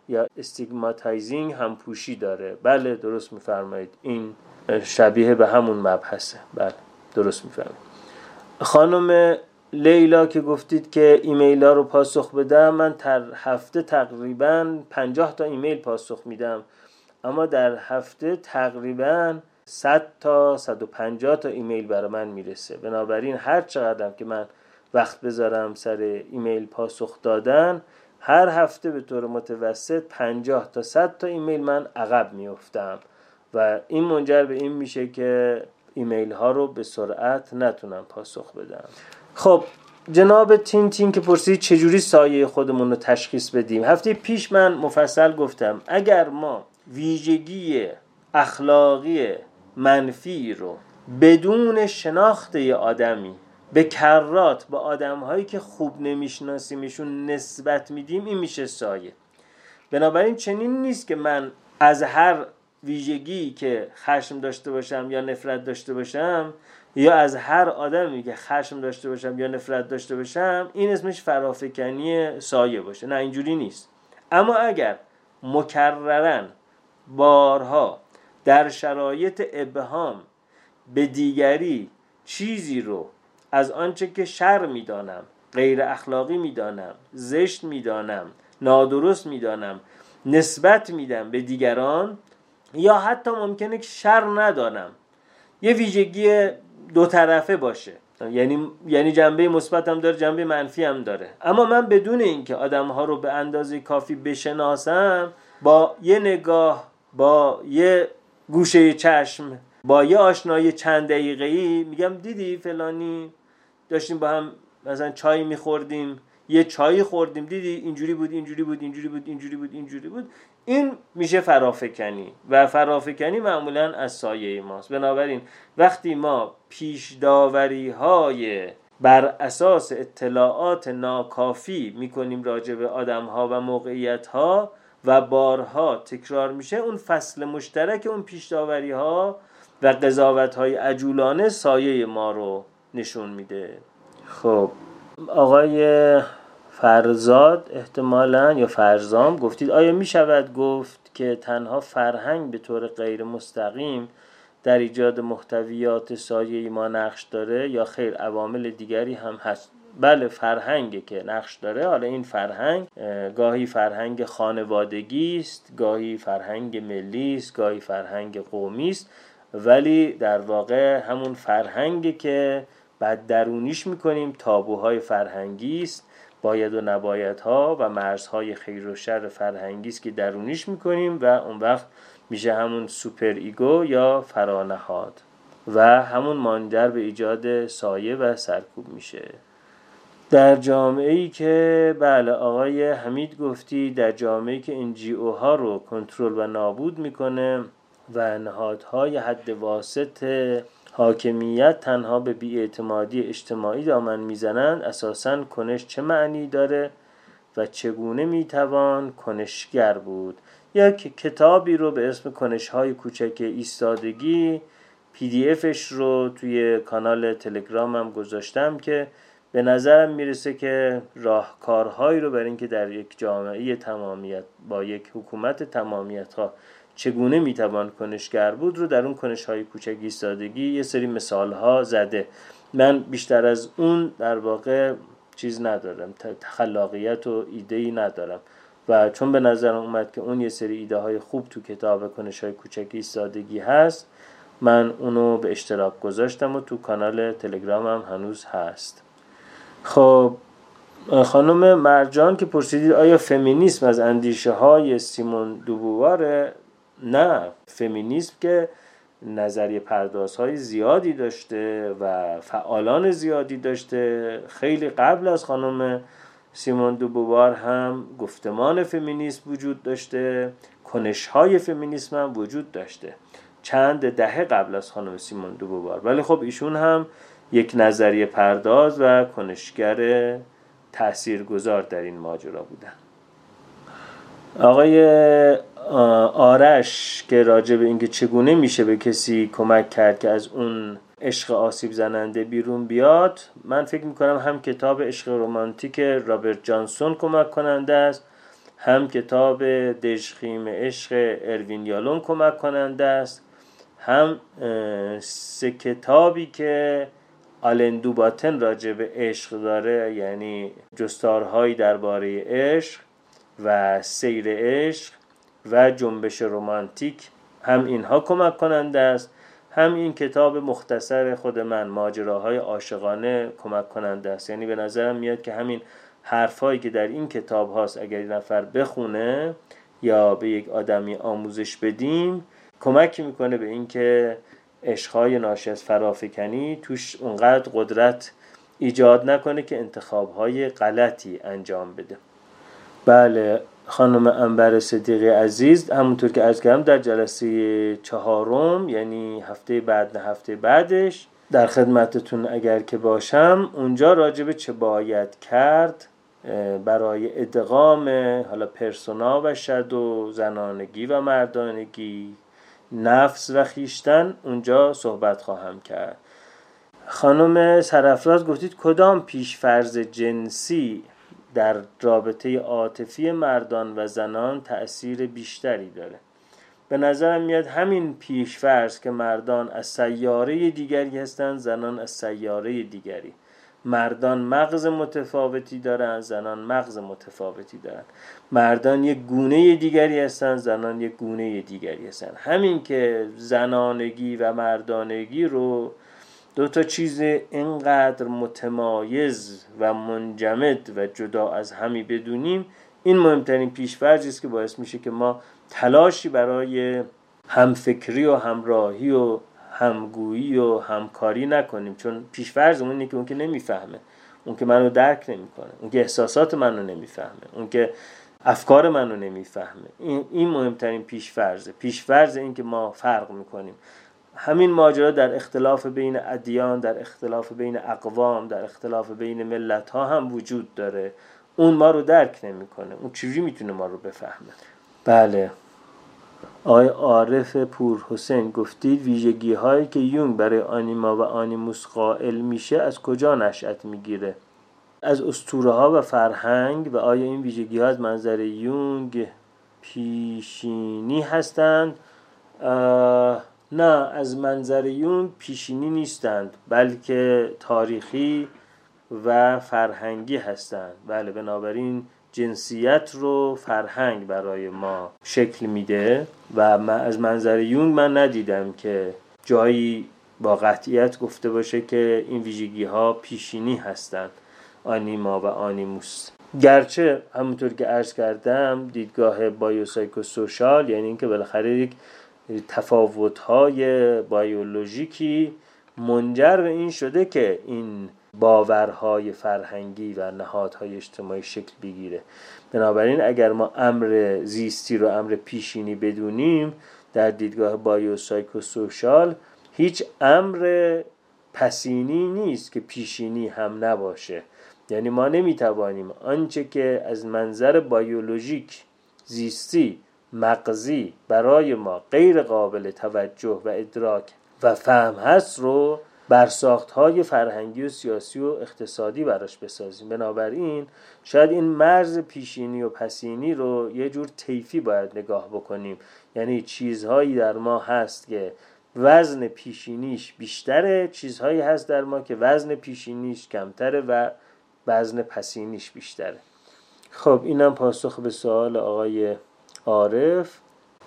یا استیگماتایزینگ همپوشی داره. بله درست میفرمایید، این شبیه به همون مبحثه. بله درست میفرمایید. خانم لیلا که گفتید که ایمیل ها رو پاسخ بدم، من در هفته تقریبا پنجاه تا ایمیل پاسخ میدم، اما در هفته تقریبا صد تا صد و پنجاه تا ایمیل برای من میرسه. بنابراین هر چقدرم که من وقت بذارم سر ایمیل پاسخ دادن، هر هفته به طور متوسط پنجاه تا صد تا ایمیل من عقب میافتم و این منجر به این میشه که ایمیل ها رو به سرعت نتونم پاسخ بدم. خب جناب تین تین که پرسید چجوری سایه خودمون رو تشخیص بدیم، هفته پیش من مفصل گفتم اگر ما ویژگی اخلاقی منفی رو بدون شناخت یه آدمی به کرات با آدم‌هایی که خوب نمی‌شناسیمشون نسبت میدیم، این میشه سایه. بنابراین چنین نیست که من از هر ویژگی که خشم داشته باشم یا نفرت داشته باشم، یا از هر آدمی که خشم داشته باشم یا نفرت داشته باشم، این اسمش فرافکنی سایه باشه. نه اینجوری نیست. اما اگر مکرراً بارها در شرایط ابهام به دیگری چیزی رو از آنچه که شر میدانم، غیر اخلاقی میدانم، زشت میدانم، نادرست میدانم، نسبت میدم به دیگران، یا حتی ممکنه که شر ندانم، یه ویژگی دو طرفه باشه، یعنی یعنی جنبه مثبت هم داره جنبه منفی هم داره، اما من بدون اینکه آدم‌ها رو به اندازه کافی بشناسم، با یه نگاه، با یه گوشه چشم، با یه آشنایی چند دقیقه‌ای میگم دیدی فلانی، داشتیم با هم مثلا چای میخوردیم، یه چای خوردیم دیدی اینجوری بود اینجوری بود اینجوری بود اینجوری بود اینجوری بود. این میشه فرافکنی و فرافکنی معمولا از سایه ماست. بنابراین وقتی ما پیش داوری‌های بر اساس اطلاعات ناکافی میکنیم راجع به آدم‌ها و موقعیت‌ها و بارها تکرار میشه، اون فصل مشترک اون پیش داوری‌ها و قضاوت‌های عجولانه سایه ما رو نشون میده. خب آقای فرزاد احتمالاً یا فرزام گفتید آیا میشود گفت که تنها فرهنگ به طور غیر مستقیم در ایجاد محتویات سایه ما نقش داره یا خیر عوامل دیگری هم هست؟ بله فرهنگه که نقش داره. حالا این فرهنگ گاهی فرهنگ خانوادگی است، گاهی فرهنگ ملی است، گاهی فرهنگ قومی است، ولی در واقع همون فرهنگه که بعد درونیش میکنیم تابوهای فرهنگی است، باید و نبایدها و مرزهای خیر و شر فرهنگی است که درونیش میکنیم و اون وقت میشه همون سوپر ایگو یا فرانهاد و همون منجر به ایجاد سایه و سرکوب میشه. در جامعه‌ای که بله آقای حمید گفتی در جامعه‌ای که این جی او ها رو کنترل و نابود میکنه و نهادهای حد واسط حاکمیت تنها به بی‌اعتمادی اجتماعی دامن میزنند، اساساً کنش چه معنی داره و چگونه میتوان کنشگر بود؟ یک کتابی رو به اسم کنش‌های کوچک ایستادگی پی دی افش رو توی کانال تلگرامم گذاشتم که به نظرم میرسه که راهکارهایی رو برای اینکه در یک جامعه تمامیت با یک حکومت تمامیت‌ها چگونه میتوان کنشگر بود رو در اون کنش‌های کوچک ایستادگی یه سری مثال‌ها زده. من بیشتر از اون در واقع چیز ندارم، خلاقیت و ایده‌ای ندارم و چون به نظرم اومد که اون یه سری ایده‌های خوب تو کتاب کنش‌های کوچک ایستادگی هست، من اونو به اشتراک گذاشتم و تو کانال تلگرامم هنوز هست. خب خانم مرجان که پرسیدید آیا فمینیسم از اندیشه‌های سیمون دوبووار؟ نه، فمینیسم که نظریه پردازهای زیادی داشته و فعالان زیادی داشته. خیلی قبل از خانم سیمون دوبووار هم گفتمان فمینیسم وجود داشته، کنش‌های فمینیسم هم وجود داشته چند دهه قبل از خانم سیمون دوبووار، ولی خب ایشون هم یک نظریه پرداز و کنشگر تاثیرگذار در این ماجرا بودن. آقای آرش که راجع به اینکه چگونه میشه به کسی کمک کرد که از اون عشق آسیب زننده بیرون بیاد، من فکر میکنم هم کتاب اشق رومانتیک رابرت جانسون کمک کننده است، هم کتاب دشخیم عشق اروین یالون کمک کننده است، هم سه کتابی که الندوباتن راجع به عشق داره، یعنی جستارهای درباره عشق و سیر عشق و جنبش رومانتیک، هم اینها کمک کننده است، هم این کتاب مختصر خود من ماجراهای عاشقانه کمک کننده است. یعنی به نظرم میاد که همین حرفایی که در این کتاب هاست اگر این نفر بخونه یا به یک آدمی آموزش بدیم کمک میکنه به این که عشقهای ناشی از فرافکنی توش اونقدر قدرت ایجاد نکنه که انتخابهای غلطی انجام بده. بله خانم انبر صدیقی عزیز، همونطور که عرض کردم در جلسه چهارم یعنی هفته بعد نه هفته بعدش در خدمتتون اگر که باشم، اونجا راجع به چه باید کرد برای ادغام حالا پرسونا و شادو، زنانگی و مردانگی، نفس و خیشتن، اونجا صحبت خواهم کرد. خانم سرافراز گفتید کدام پیشفرض جنسی در رابطه عاطفی مردان و زنان تأثیر بیشتری داره؟ به نظرم میاد همین پیشفرض که مردان از سیاره دیگری هستند، زنان از سیاره دیگری، مردان مغز متفاوتی دارند، زنان مغز متفاوتی دارند، مردان یک گونه دیگری هستند، زنان یک گونه دیگری هستند، همین که زنانگی و مردانگی رو دو تا چیز اینقدر متمایز و منجمد و جدا از همی بدونیم، این مهمترین پیش‌فرضی است که باعث میشه که ما تلاشی برای همفکری و همراهی و همگویی و همکاری نکنیم، چون پیش‌فرضمون اینه که اون که نمیفهمه، اون که منو درک نمیکنه، اون که احساسات منو نمیفهمه، اون که افکار منو نمیفهمه. این این مهمترین پیشفرضه، پیشفرض این که ما فرق میکنیم. همین ماجرا در اختلاف بین ادیان، در اختلاف بین اقوام، در اختلاف بین ملت ها هم وجود داره. اون ما رو درک نمیکنه، اون چجوری میتونه ما رو بفهمه؟ بله. آقای عارف پور حسین گفتید ویژگی هایی که یونگ برای آنیما و آنیموس قائل میشه از کجا نشأت میگیره؟ از اسطوره ها و فرهنگ. و آیا این ویژگی ها از منظر یونگ پیشینی هستند؟ نه، از منظر یونگ پیشینی نیستند، بلکه تاریخی و فرهنگی هستند. بله، بنابراین جنسیت رو فرهنگ برای ما شکل میده و من از منظر یونگ من ندیدم که جایی با قطعیت گفته باشه که این ویژگی ها پیشینی هستند، آنیما و آنیموس. گرچه همونطور که عرض کردم دیدگاه بایوسایکوسوشال، یعنی اینکه بالاخره یک تفاوت های بیولوژیکی منجر به این شده که این باورهای فرهنگی و نهادهای اجتماعی شکل بگیره. بنابراین اگر ما امر زیستی رو امر پیشینی بدونیم، در دیدگاه بایوسایکوسوشال هیچ امر پسینی نیست که پیشینی هم نباشه. یعنی ما نمیتوانیم آنچه که از منظر بیولوژیک، زیستی، مغزی برای ما غیر قابل توجه و ادراک و فهم هست رو بر ساخت‌های فرهنگی و سیاسی و اقتصادی براش بسازیم. بنابراین شاید این مرز پیشینی و پسینی رو یه جور طیفی باید نگاه بکنیم. یعنی چیزهایی در ما هست که وزن پیشینیش بیشتره، چیزهایی هست در ما که وزن پیشینیش کمتره و وزن پسینیش بیشتره. خب اینم پاسخ به سوال آقای عارف.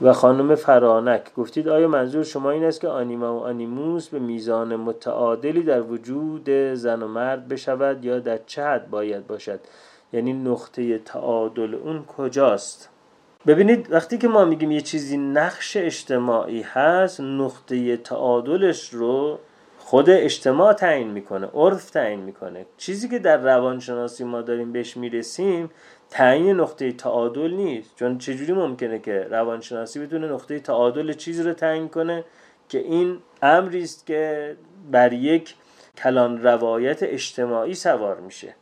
و خانم فرانک گفتید آیا منظور شما این است که آنیما و آنیموس به میزان متعادلی در وجود زن و مرد بشود یا در چه حد باید باشد؟ یعنی نقطه تعادل اون کجاست؟ ببینید، وقتی که ما میگیم یه چیزی نقش اجتماعی هست، نقطه تعادلش رو خود اجتماع تعیین میکنه، عرف تعیین میکنه. چیزی که در روانشناسی ما داریم بهش میرسیم تعیین نقطه تعادل نیست. چون چجوری ممکنه که روانشناسی بتونه نقطه تعادل چیزی رو تعیین کنه که این امری است که بر یک کلان روایت اجتماعی سوار میشه؟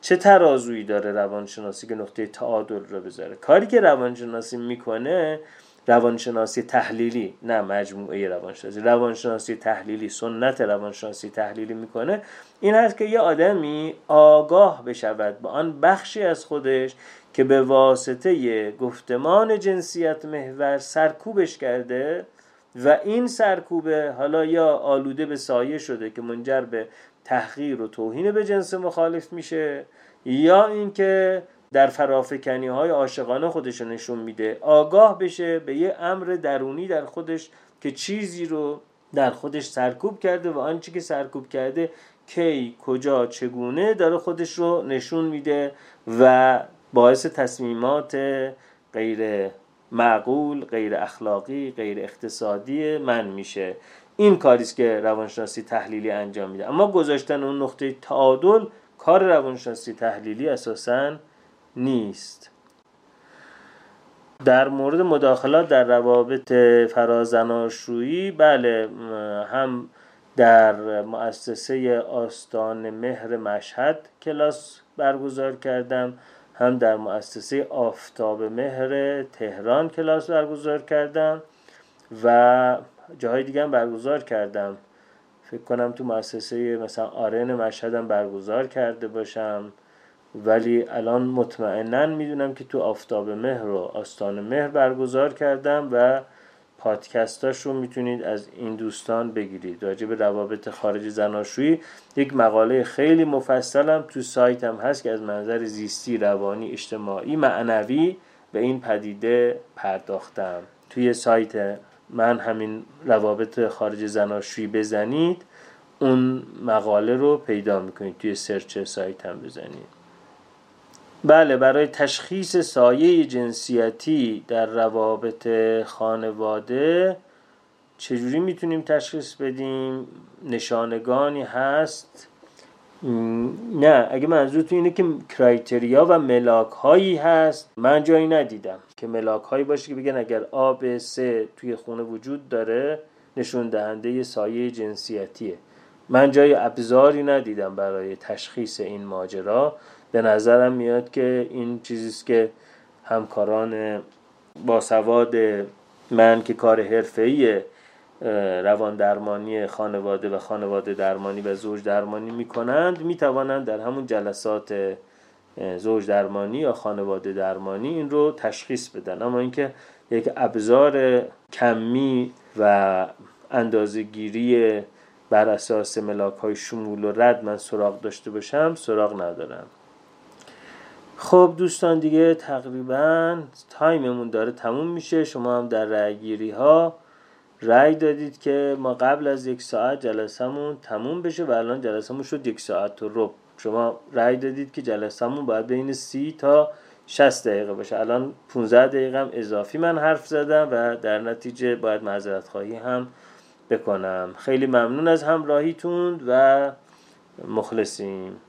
چه ترازویی داره روانشناسی که نقطه تعادل رو بذاره؟ کاری که روانشناسی میکنه، روانشناسی تحلیلی، نه مجموعه روانشناسی، روانشناسی تحلیلی، سنت روانشناسی تحلیلی میکنه این هست که یه آدمی آگاه بشود به آن بخشی از خودش که به واسطه گفتمان جنسیت محور سرکوبش کرده و این سرکوبه حالا یا آلوده به سایه شده که منجر به تحقیر و توهین به جنس مخالف میشه، یا اینکه در فرافکنی های عاشقانه خودش رو نشون میده. آگاه بشه به یه امر درونی در خودش که چیزی رو در خودش سرکوب کرده و آنچه که سرکوب کرده کی، کجا، چگونه داره خودش رو نشون میده و باعث تصمیمات غیر معقول، غیر اخلاقی، غیر اقتصادی من میشه. این کاریست که روانشناسی تحلیلی انجام میده. اما گذاشتن اون نقطه تعادل کار روانشناسی تحلیلی اساساً نیست. در مورد مداخلات در روابط فرازناشویی، بله، هم در مؤسسه آستان مهر مشهد کلاس برگزار کردم، هم در مؤسسه آفتاب مهر تهران کلاس برگزار کردم و جاهای دیگه هم برگزار کردم. فکر کنم تو مؤسسه مثلا آرن مشهدم برگزار کرده باشم، ولی الان مطمئنن میدونم که تو آفتاب مهر و آستان مهر برگزار کردم و پادکستاش رو میتونید از این دوستان بگیرید. راجع به روابط خارج زناشویی یک مقاله خیلی مفصلم تو سایتم هست که از منظر زیستی، روانی، اجتماعی، معنوی به این پدیده پرداختم. توی سایت من همین روابط خارج زناشویی بزنید، اون مقاله رو پیدا میکنید، توی سرچ سایتم بزنید. بله، برای تشخیص سایه جنسیتی در روابط خانواده چجوری میتونیم تشخیص بدیم؟ نشانگانی هست نه اگه منظورتون اینه که کرایتریا و ملاک هایی هست، من جایی ندیدم که ملاک هایی باشه که بگن اگر آ ب س توی خونه وجود داره نشون دهنده سایه جنسیتیه. من جای ابزاری ندیدم برای تشخیص این ماجرا. به نظرم میاد که این چیزیست که همکاران باسواد من که کار حرفه‌ای روان درمانی خانواده و خانواده درمانی و زوج درمانی میکنند، میتوانند در همون جلسات زوج درمانی یا خانواده درمانی این رو تشخیص بدن. اما اینکه یک ابزار کمی و اندازه‌گیری بر اساس ملاک‌های شمول و رد من سراغ داشته باشم، سراغ ندارم. خب دوستان دیگه تقریبا تایممون داره تموم میشه. شما هم در رأیگیری ها رأی دادید که ما قبل از یک ساعت جلسمون تموم بشه و الان جلسمون شد یک ساعت و ربع. شما رأی دادید که جلسمون باید بین سی تا شصت دقیقه باشه. الان پانزده دقیقه هم اضافی من حرف زدم و در نتیجه باید معذرت خواهی هم بکنم. خیلی ممنون از همراهیتون و مخلصیم.